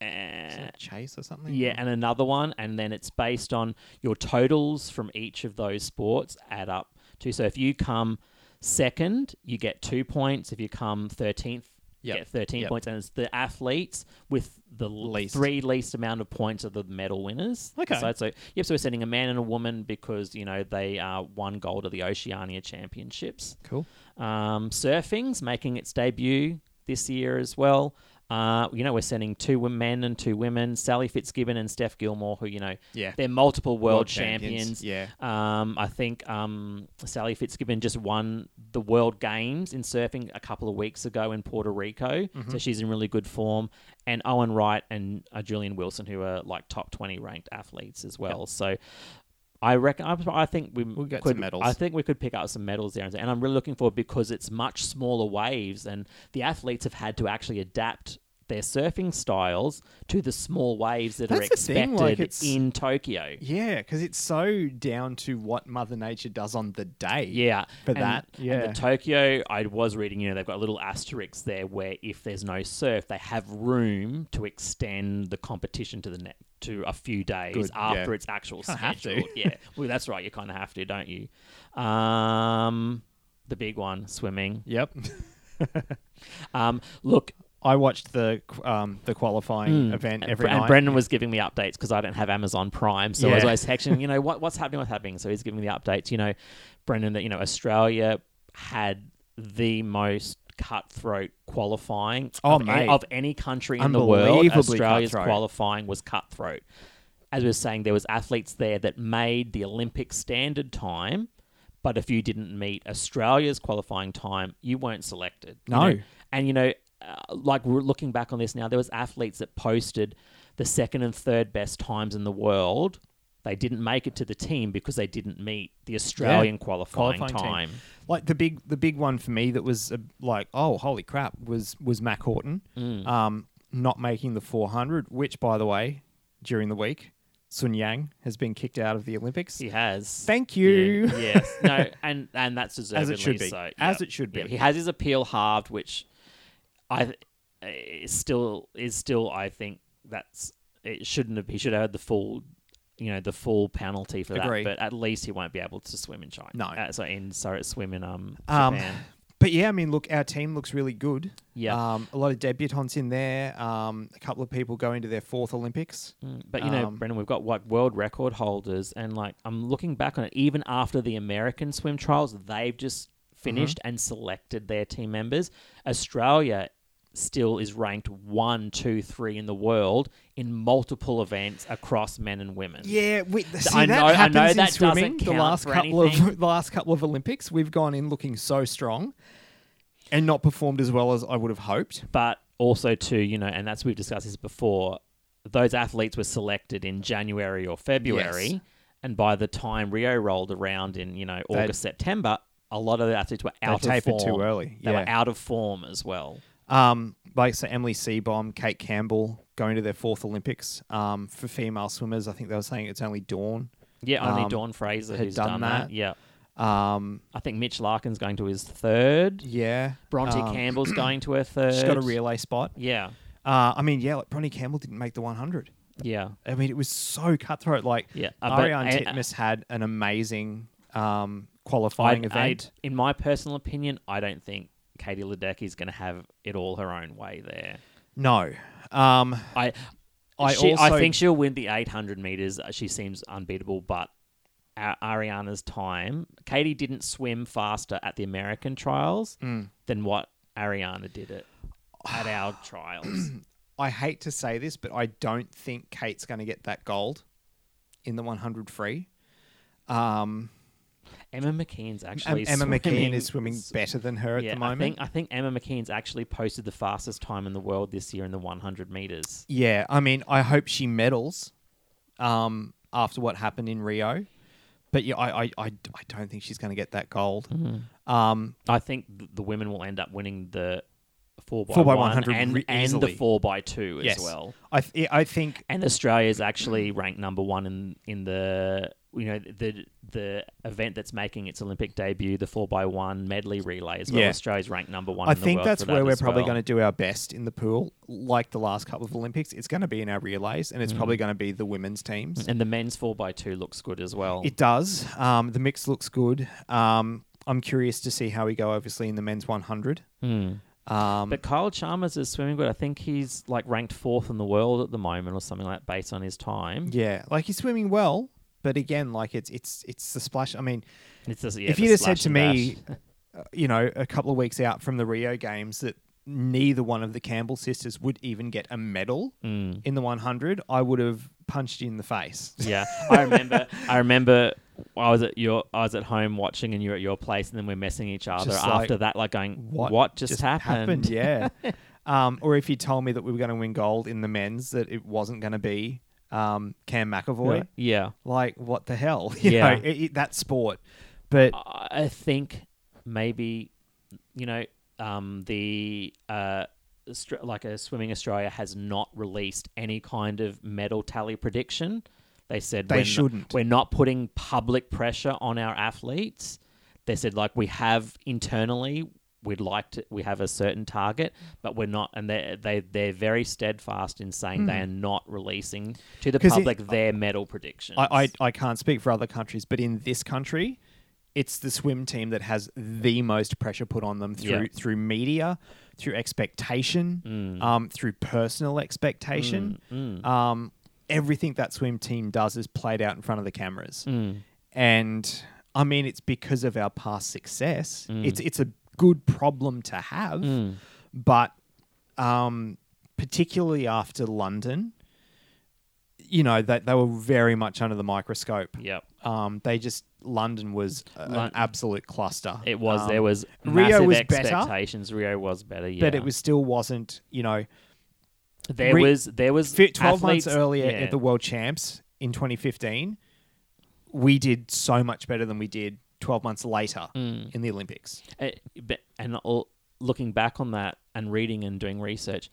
Is that chase or something? Yeah, and another one, and then it's based on your totals from each of those sports add up to. So if you come second, you get two points. If you come thirteenth, yep. you get thirteen yep. points. And it's the athletes with the least. three least amount of points are the medal winners. Okay. So, so yep. So we're sending a man and a woman because you know they uh, won gold at the Oceania Championships. Cool. Um, surfing's making its debut this year as well. Uh, you know, we're sending two men and two women, Sally Fitzgibbon and Steph Gilmore, who, you know, yeah. they're multiple world, world champions. champions. Yeah. Um, I think um, Sally Fitzgibbon just won the World Games in surfing a couple of weeks ago in Puerto Rico. Mm-hmm. So she's in really good form. And Owen Wright and uh, Julian Wilson, who are like top twenty ranked athletes as well. Yep. So I reckon, I, I think we we'll get could, some medals. I think we could pick up some medals there, and, and I'm really looking forward because it's much smaller waves, and the athletes have had to actually adapt their surfing styles to the small waves that That's are expected like in Tokyo. Yeah, because it's so down to what Mother Nature does on the day. Yeah, for and, that. Yeah, and the Tokyo, I was reading. You know, they've got a little asterisk there where if there's no surf, they have room to extend the competition to the next. to a few days Good, after yeah. its actual schedule. Have to. yeah. Well, that's right. You kind of have to, don't you? Um, the big one, swimming. Yep. um, look, I watched the um, the qualifying mm, event every and night. And Brendan was giving me updates because I don't have Amazon Prime. So yeah. I was always texting, you know, what, what's happening, what's happening? So he's giving me the updates. You know, Brendan, that you know, Australia had the most cutthroat qualifying oh, of, any, of any country in the world. Australia's cutthroat. Qualifying was cutthroat. As we were saying, there was athletes there that made the Olympic standard time, but if you didn't meet Australia's qualifying time, you weren't selected. No. You know? And, you know, uh, like we're looking back on this now, there was athletes that posted the second and third best times in the world They didn't make it to the team because they didn't meet the Australian yeah. qualifying, qualifying time. Team. Like the big, the big one for me that was uh, like, oh, holy crap, was was Mac Horton mm. um, not making the four hundred, which, by the way, during the week, Sun Yang has been kicked out of the Olympics. He has. Thank you. Yeah. Yes. No. And, and that's deservedly as it should be. So, yep. As it should be. Yep. He has his appeal halved, which I uh, still is still I think that's it shouldn't have. He should have had the full. You know the full penalty for Agree. that, but at least he won't be able to swim in China. No, uh, so in sorry, swim in um, um Japan. But yeah, I mean, look, our team looks really good. Yeah, um, a lot of debutants in there. Um, a couple of people go into their fourth Olympics. Mm, but you um, know, Brendan, we've got like world record holders, and like I'm looking back on it, even after the American swim trials, they've just finished mm-hmm. and selected their team members. Australia still is ranked one, two, three in the world in multiple events across men and women. Yeah, we, see, I that know, happens I know in that swimming. The last couple anything. of the last couple of Olympics, we've gone in looking so strong, and not performed as well as I would have hoped. But also, too, you know, and that's we've discussed this before. Those athletes were selected in January or February, yes. and by the time Rio rolled around in you know August, They'd, September, a lot of the athletes were out of form. Too early. Yeah. They were out of form as well. Um, like so Emily Seabom, Kate Campbell going to their fourth Olympics. Um, for female swimmers, I think they were saying it's only Dawn. Yeah, only um, Dawn Fraser who's done, done that. that. Yeah. Um, I think Mitch Larkin's going to his third. Yeah. Bronte um, Campbell's going to her third. She's got a relay spot. Yeah. Uh, I mean, yeah, like Bronte Campbell didn't make the one hundred. Yeah. I mean, it was so cutthroat. Like, yeah, uh, Ariane Titmus uh, had an amazing um, qualifying I'd, event. I'd, in my personal opinion, I don't think Katie Ledecky going to have it all her own way there. No. Um, I I, she, also... I think she'll win the eight hundred metres. She seems unbeatable, but Ariana's time... Katie didn't swim faster at the American trials mm. than what Ariana did it at our trials. I hate to say this, but I don't think Kate's going to get that gold in the one hundred free. Um... Emma McKeon's actually Emma swimming. McKeon is swimming better than her yeah, at the moment. I think, I think Emma McKeon's actually posted the fastest time in the world this year in the one hundred metres. Yeah, I mean, I hope she medals um, after what happened in Rio. But yeah, I, I, I, I don't think she's going to get that gold. Mm-hmm. Um, I think the women will end up winning the four by one hundred and, and the four by two as yes. well. I, th- I think... And Australia's actually ranked number one in, in the... You know, the the event that's making its Olympic debut, the four by one medley relay as well. Yeah. Australia's ranked number one I in the world. I think that's where that we're probably well. going to do our best in the pool. Like the last couple of Olympics, it's going to be in our relays and it's mm. probably going to be the women's teams. And the men's four by two looks good as well. It does. Um, the mix looks good. Um, I'm curious to see how we go, obviously, in the men's one hundred. Mm. Um, but Kyle Chalmers is swimming good. I think he's like ranked fourth in the world at the moment or something like that based on his time. Yeah, like he's swimming well. But again, like it's it's it's the splash. I mean, it's just, yeah, if you'd have said to me, uh, you know, a couple of weeks out from the Rio Games that neither one of the Campbell sisters would even get a medal mm. in the one hundred, I would have punched you in the face. Yeah, I remember. I remember. I was at your. I was at home watching, and you were at your place, and then we're messing each other just after like, that, like going, "What, what just, just happened?" happened? Yeah. um, or if you told me that we were going to win gold in the men's, that it wasn't going to be. Um, Cam McAvoy. Yeah. Like, what the hell? You yeah. know, it, it, that sport. But I think maybe, you know, um, the, uh, like a Swimming Australia has not released any kind of medal tally prediction. They said they shouldn't. We're not putting public pressure on our athletes. They said, like, we have internally, we'd like to, we have a certain target, but we're not, and they they they're very steadfast in saying mm. they are not releasing to the public it, their I, medal predictions. I, I I can't speak for other countries, but in this country, it's the swim team that has the most pressure put on them through yep. through media, through expectation, mm. um, through personal expectation. Mm, mm. Um, everything that swim team does is played out in front of the cameras, mm. and I mean it's because of our past success. Mm. It's it's a good problem to have, mm. but um, particularly after London, you know, they, they were very much under the microscope. Yep. Um, they just, London was a, Lon- an absolute cluster. It was, um, there was massive Rio was expectations. Better, Rio was better, yeah. But it was still wasn't, you know. There re- was, there was. twelve athletes, months earlier yeah. at the World Champs in twenty fifteen, we did so much better than we did twelve months later mm. in the Olympics. And, and all, looking back on that and reading and doing research,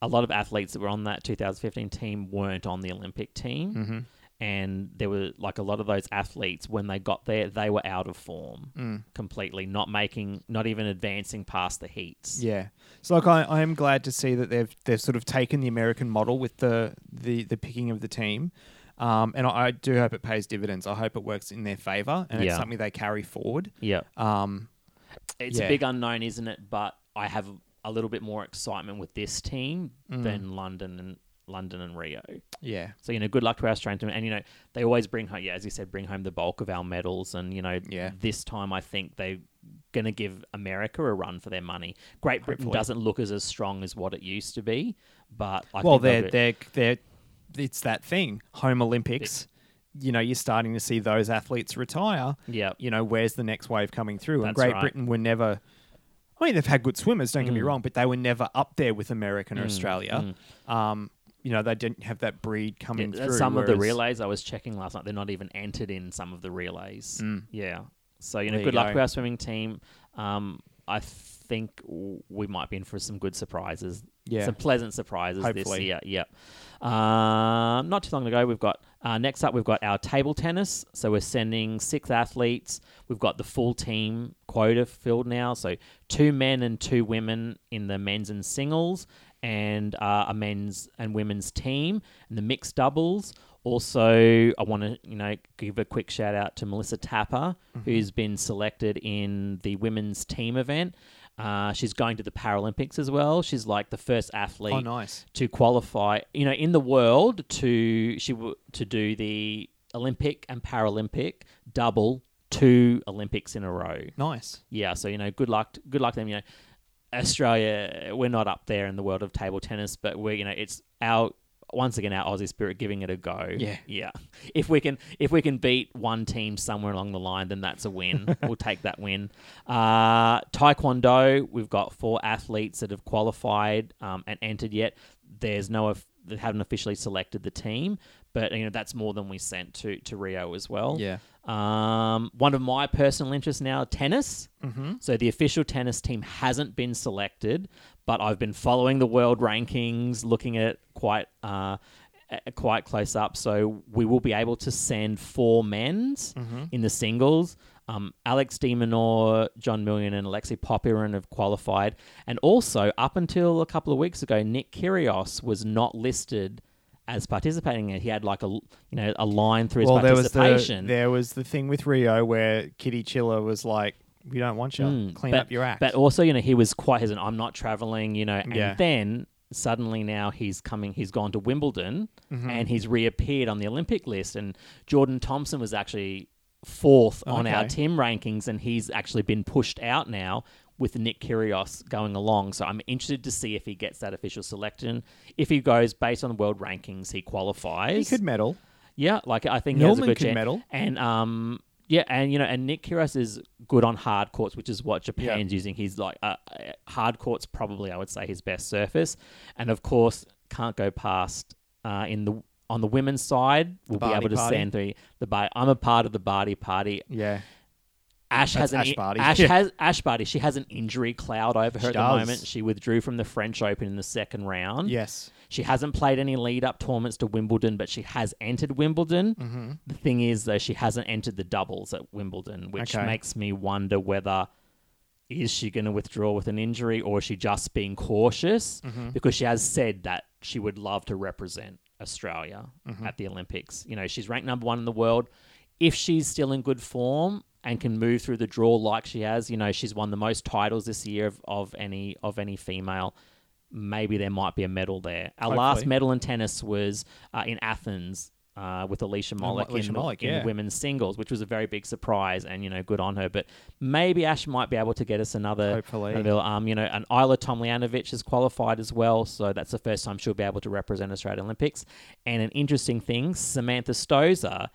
a lot of athletes that were on that two thousand fifteen team weren't on the Olympic team. Mm-hmm. And there were, like, a lot of those athletes, when they got there, they were out of form mm. completely, not making, not even advancing past the heats. Yeah. So, like, I, I am glad to see that they've they've sort of taken the American model with the, the, the picking of the team. Um, and I, I do hope it pays dividends. I hope it works in their favour and yeah. it's something they carry forward. Yeah. Um, it's yeah. a big unknown, isn't it? But I have a little bit more excitement with this team mm. than London and... London and Rio. Yeah. So, you know, good luck to our Australian team. And, you know, they always bring home, yeah, as you said, bring home the bulk of our medals. And, you know, yeah. this time I think they're going to give America a run for their money. Great Britain Hopefully. doesn't look as, as strong as what it used to be, but I well, think... Well, they're, they're, they're, it's that thing. Home Olympics, it, you know, you're starting to see those athletes retire. Yeah. You know, where's the next wave coming through? And That's Great right. Britain were never... I mean, they've had good swimmers, don't mm. get me wrong, but they were never up there with America and mm. Australia. Mm. Um You know, they didn't have that breed coming yeah, through. Some of the relays I was checking last night, they're not even entered in some of the relays. Mm. Yeah. So, you know, there good you luck go. to our swimming team. Um, I think we might be in for some good surprises. Yeah. Some pleasant surprises Hopefully. this year. Yeah. Uh, not too long ago, we've got... Uh, next up, we've got our table tennis. So, we're sending six athletes. We've got the full team quota filled now. So, two men and two women in the men's and singles, and uh, a men's and women's team, and the mixed doubles. Also, I want to, you know, give a quick shout out to Melissa Tapper, mm-hmm. who's been selected in the women's team event. Uh, she's going to the Paralympics as well. She's like the first athlete oh, nice. to qualify, you know, in the world to she w- to do the Olympic and Paralympic double two Olympics in a row. Nice. Yeah. So, you know, good luck. Good luck to them. You know, Australia, we're not up there in the world of table tennis, but we're, you know, it's our, once again, our Aussie spirit giving it a go. Yeah. Yeah. If we can, if we can beat one team somewhere along the line, then that's a win. We'll take that win. Uh, Taekwondo, we've got four athletes that have qualified um, and entered yet. There's no, they haven't officially selected the team, but, you know, that's more than we sent to, to Rio as well. Yeah. Um, one of my personal interests now, tennis. Mm-hmm. So the official tennis team hasn't been selected, but I've been following the world rankings, looking at quite uh, quite close up. So we will be able to send four men's mm-hmm. in the singles. Um, Alex de Minaur, John Millian, and Alexei Popirin have qualified. And also, up until a couple of weeks ago, Nick Kyrgios was not listed as participating. He had like a you know a line through his well, participation. There was, the, there was the thing with Rio where Kitty Chiller was like, "We don't want you. Mm, Clean but, up your act." But also, you know, he was quite hesitant. I'm not traveling, you know. And yeah. then suddenly now he's coming. He's gone to Wimbledon mm-hmm. and he's reappeared on the Olympic list. And Jordan Thompson was actually fourth okay. on our team rankings, and he's actually been pushed out now with Nick Kyrgios going along. So I'm interested to see if he gets that official selection. If he goes based on world rankings, he qualifies. He could medal. Yeah, like I think Norman he has a good could medal. And um, yeah, and you know, and Nick Kyrgios is good on hard courts, which is what Japan's yeah. using. He's like uh, hard courts, probably I would say his best surface. And of course, can't go past uh, in the on the women's side. We'll be able to party. send the the bar- I'm a part of the Barty party. Yeah. Ash That's has an Ash, Barty. Ash yeah. has Ash Barty. She has an injury cloud over her she at the does. moment. She withdrew from the French Open in the second round. Yes, she hasn't played any lead-up tournaments to Wimbledon, but she has entered Wimbledon. Mm-hmm. The thing is, though, she hasn't entered the doubles at Wimbledon, which okay. makes me wonder whether is she going to withdraw with an injury or is she just being cautious mm-hmm. because she has said that she would love to represent Australia mm-hmm. at the Olympics. You know, she's ranked number one in the world. If she's still in good form and can move through the draw like she has, you know, she's won the most titles this year of, of any of any female. Maybe there might be a medal there. Our Hopefully. last medal in tennis was uh, in Athens uh, with Alicia Molik oh, in, Molik, in yeah. women's singles, which was a very big surprise and, you know, good on her. But maybe Ash might be able to get us another. Hopefully. Another, um, you know, and Isla Tomljanovic has qualified as well, so that's the first time she'll be able to represent Australia Olympics. And an interesting thing, Samantha Stosur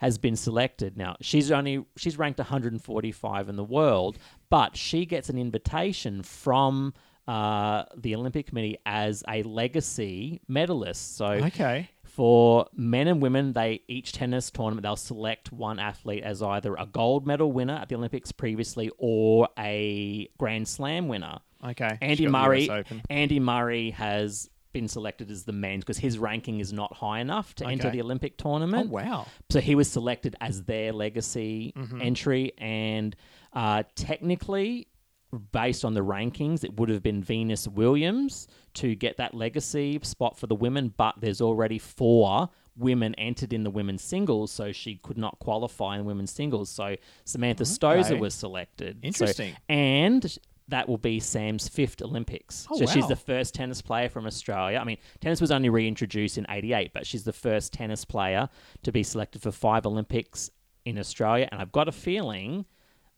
has been selected. Now, she's only she's ranked one hundred forty-five in the world, but she gets an invitation from uh, the Olympic Committee as a legacy medalist. So okay. For men and women, they each tennis tournament, they'll select one athlete as either a gold medal winner at the Olympics previously or a Grand Slam winner. Okay. Andy Murray Andy Murray has been selected as the men's because his ranking is not high enough to okay. enter the Olympic tournament. Oh, wow. So he was selected as their legacy mm-hmm. entry. And uh, technically, based on the rankings, it would have been Venus Williams to get that legacy spot for the women, but there's already four women entered in the women's singles, so she could not qualify in women's singles. So Samantha okay. Stosur was selected. Interesting. So, and that will be Sam's fifth Olympics. Oh, so wow. she's the first tennis player from Australia. I mean, tennis was only reintroduced in eighty-eight, but she's the first tennis player to be selected for five Olympics in Australia. And I've got a feeling...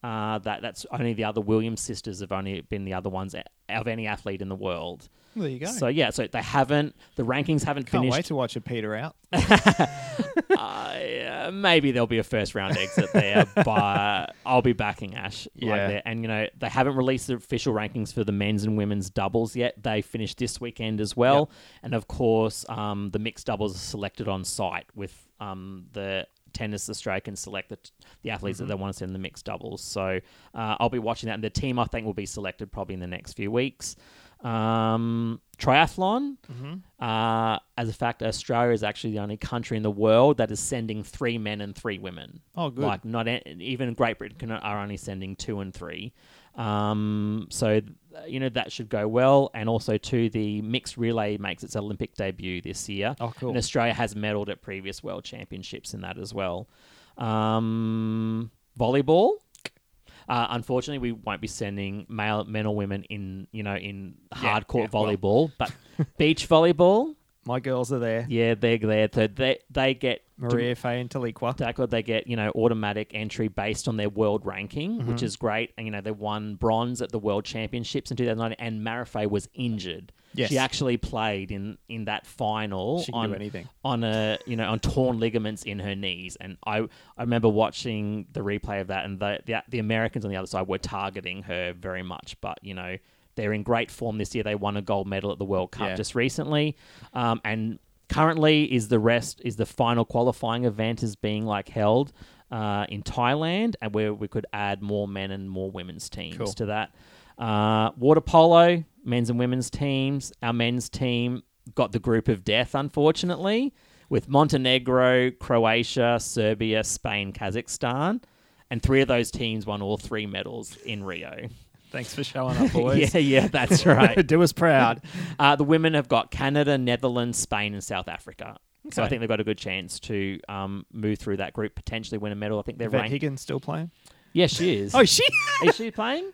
Uh, that that's only the other Williams sisters have only been the other ones of any athlete in the world. There you go. So yeah, so they haven't. The rankings haven't Can't finished. Can't wait to watch it peter out. uh, yeah, maybe there'll be a first round exit there, but I'll be backing Ash. Yeah. Like there. And you know they haven't released the official rankings for the men's and women's doubles yet. They finished this weekend as well, yep. and of course um, the mixed doubles are selected on site with um, the. Tennis Australia can select the, t- the athletes mm-hmm. that they want to send in the mixed doubles. So uh, I'll be watching that. And the team, I think, will be selected probably in the next few weeks. Um, triathlon. Mm-hmm. Uh, as a fact, Australia is actually the only country in the world that is sending three men and three women. Oh, good. Like not en- even Great Britain can, are only sending two and three. Um, so, you know, that should go well. And also, too, the mixed relay makes its Olympic debut this year. Oh, cool. And Australia has medalled at previous world championships in that as well. Um, volleyball. Uh, unfortunately, we won't be sending male men or women in, you know, in hard court yeah, yeah, volleyball, well. But beach volleyball. My girls are there. Yeah, they're there. So they they get Maria Faye and Taliqua. They get you know automatic entry based on their world ranking, mm-hmm. which is great. And you know they won bronze at the World Championships in two thousand nine, and Marifay was injured. Yes. She actually played in, in that final. She on anything on a you know on torn ligaments in her knees. And I I remember watching the replay of that, and the the, the Americans on the other side were targeting her very much, but you know. They're in great form this year. They won a gold medal at the World Cup yeah. just recently. Um, and currently is the rest is the final qualifying event is being like held uh, in Thailand, and where we could add more men and more women's teams cool. to that. Uh, water polo, men's and women's teams. Our men's team got the group of death, unfortunately, with Montenegro, Croatia, Serbia, Spain, Kazakhstan. And three of those teams won all three medals in Rio. Thanks for showing up, boys. yeah, yeah, that's right. Do us proud. Uh, the women have got Canada, Netherlands, Spain, and South Africa. Okay. So I think they've got a good chance to um, move through that group, potentially win a medal. I think they're ranked. Is Higgins still playing? Yeah, she is. oh, she is she playing?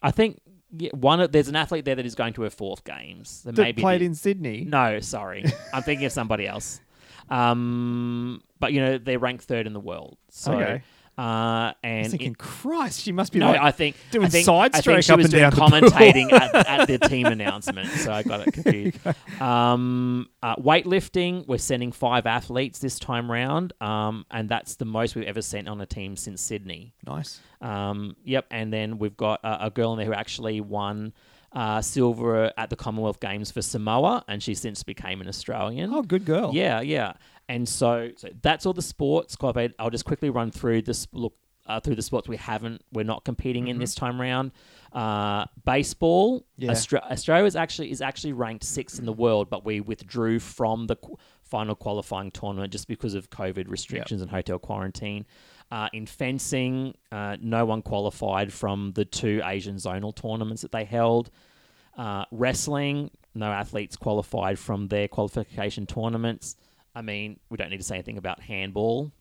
I think yeah, one. Of, there's an athlete there that is going to her fourth games. That maybe played the, in Sydney. No, sorry, I'm thinking of somebody else. Um, but you know they're ranked third in the world. So. Okay. Uh, and I was thinking, it, Christ, she must be no, like I think, doing I think, side stroke up and down. I think she was doing commentating at, at the team announcement, so I got it confused. Um, uh, weightlifting, we're sending five athletes this time round, um, and that's the most we've ever sent on a team since Sydney. Nice. Um, yep, and then we've got uh, a girl in there who actually won uh, silver at the Commonwealth Games for Samoa, and she since became an Australian. Oh, good girl. Yeah, yeah. And so, so that's all the sports. I'll just quickly run through this look uh, through the sports we haven't we're not competing mm-hmm. in this time round. Uh, baseball, yeah. Austra- Australia is actually is actually ranked sixth in the world, but we withdrew from the qu- final qualifying tournament just because of COVID restrictions yep. and hotel quarantine. Uh, in fencing, uh, no one qualified from the two Asian zonal tournaments that they held. Uh, wrestling, no athletes qualified from their qualification tournaments. I mean, we don't need to say anything about handball.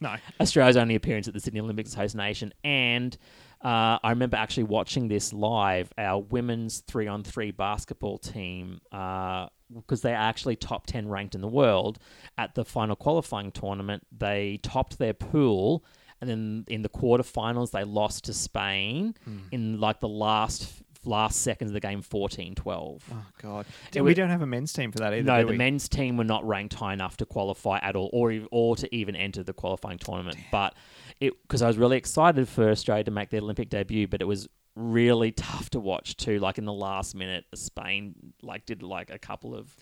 No. Australia's only appearance at the Sydney Olympics host nation. And uh, I remember actually watching this live, our women's three-on-three basketball team, because uh, they're actually top ten ranked in the world. At the final qualifying tournament, they topped their pool. And then in the quarterfinals, they lost to Spain mm. in like the last... last seconds of the game, fourteen twelve. Oh, God. Dude, was, we don't have a men's team for that either, No, the we? men's team were not ranked high enough to qualify at all or or to even enter the qualifying tournament. Damn. But it because I was really excited for Australia to make their Olympic debut, but it was really tough to watch too. Like in the last minute, Spain like did like a couple of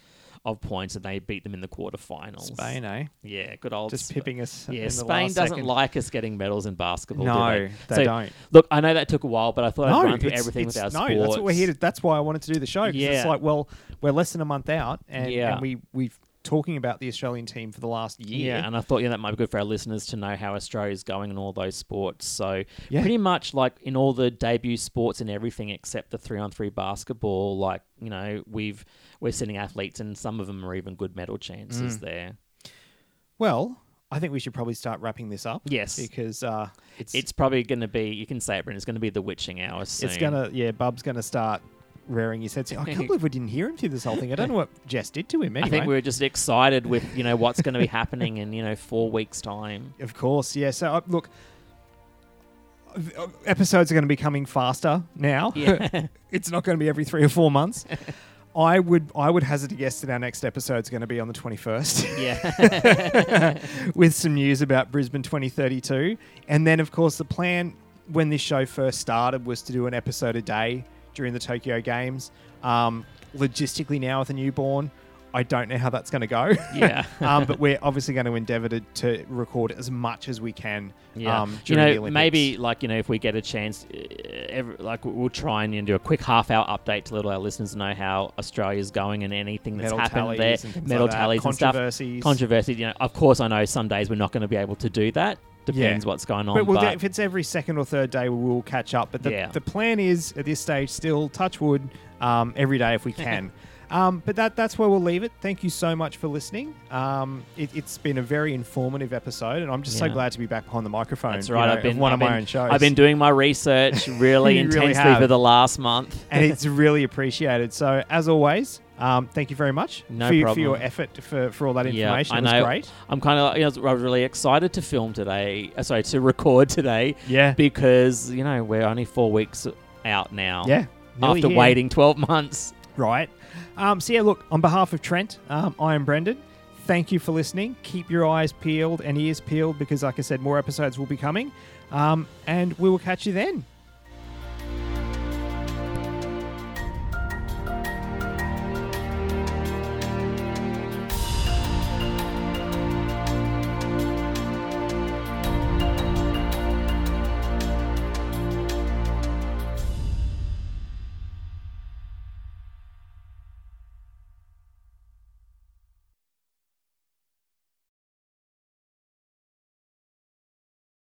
of points and they beat them in the quarterfinals. Spain, eh? Yeah, good old just Sp- pipping us. Yeah, in the Spain last doesn't second. like us getting medals in basketball. No, do they, they so, don't. Look, I know that took a while, but I thought no, I'd run through everything with our no, sports. No, that's what we're here to. That's why I wanted to do the show. Because yeah. it's like, well, we're less than a month out, and, yeah. and we we've. talking about the Australian team for the last year. Yeah, and I thought, yeah, that might be good for our listeners to know how Australia's going in all those sports. So yeah. pretty much like in all the debut sports and everything except the three-on-three basketball, like, you know, we've, we're sending athletes and some of them are even good medal chances mm. there. Well, I think we should probably start wrapping this up. Yes. Because uh, it's... It's probably going to be, you can say it, Brendan, it's going to be the witching hour soon. It's going to, yeah, Bub's going to start... rearing his head. So, I can't believe we didn't hear him through this whole thing. I don't know what Jess did to him anyway. I think we were just excited with, you know, what's going to be happening in, you know, four weeks' time. Of course, yeah. So, uh, look, episodes are going to be coming faster now. Yeah. It's not going to be every three or four months. I would I would hazard a guess that our next episode is going to be on the twenty-first. Yeah. With some news about Brisbane twenty thirty-two. And then, of course, the plan when this show first started was to do an episode a day during the Tokyo Games. Um, logistically now with a newborn, I don't know how that's going to go. Yeah. um, but we're obviously going to endeavour to, to record as much as we can yeah. um, during you know, the Olympics. Maybe, like, you know, if we get a chance, uh, every, like, we'll try and you know, do a quick half-hour update to let all our listeners know how Australia's going and anything that's medal happened there. Medal like tallies and stuff. Controversies. Controversies. You know, of course, I know some days we're not going to be able to do that. Depends yeah. what's going on. But, we'll but get, if it's every second or third day, we will catch up. But the, yeah. the plan is, at this stage, still touch wood um, every day if we can. um, but that that's where we'll leave it. Thank you so much for listening. Um, it, it's been a very informative episode, and I'm just yeah. so glad to be back behind the microphone. That's right. You know, I've been one I've of been, my own shows. I've been doing my research really intensely really for the last month. And it's really appreciated. So, as always... Um, thank you very much no for, you, for your effort, for, for all that information. Yeah, I know. It was great. I'm kind of, you know, I was really excited to film today, uh, sorry, to record today. Yeah. Because, you know, we're only four weeks out now. Yeah. After here. waiting twelve months. Right. Um, so, yeah, look, on behalf of Trent, um, I am Brendan. Thank you for listening. Keep your eyes peeled and ears peeled because, like I said, more episodes will be coming. Um, and we will catch you then.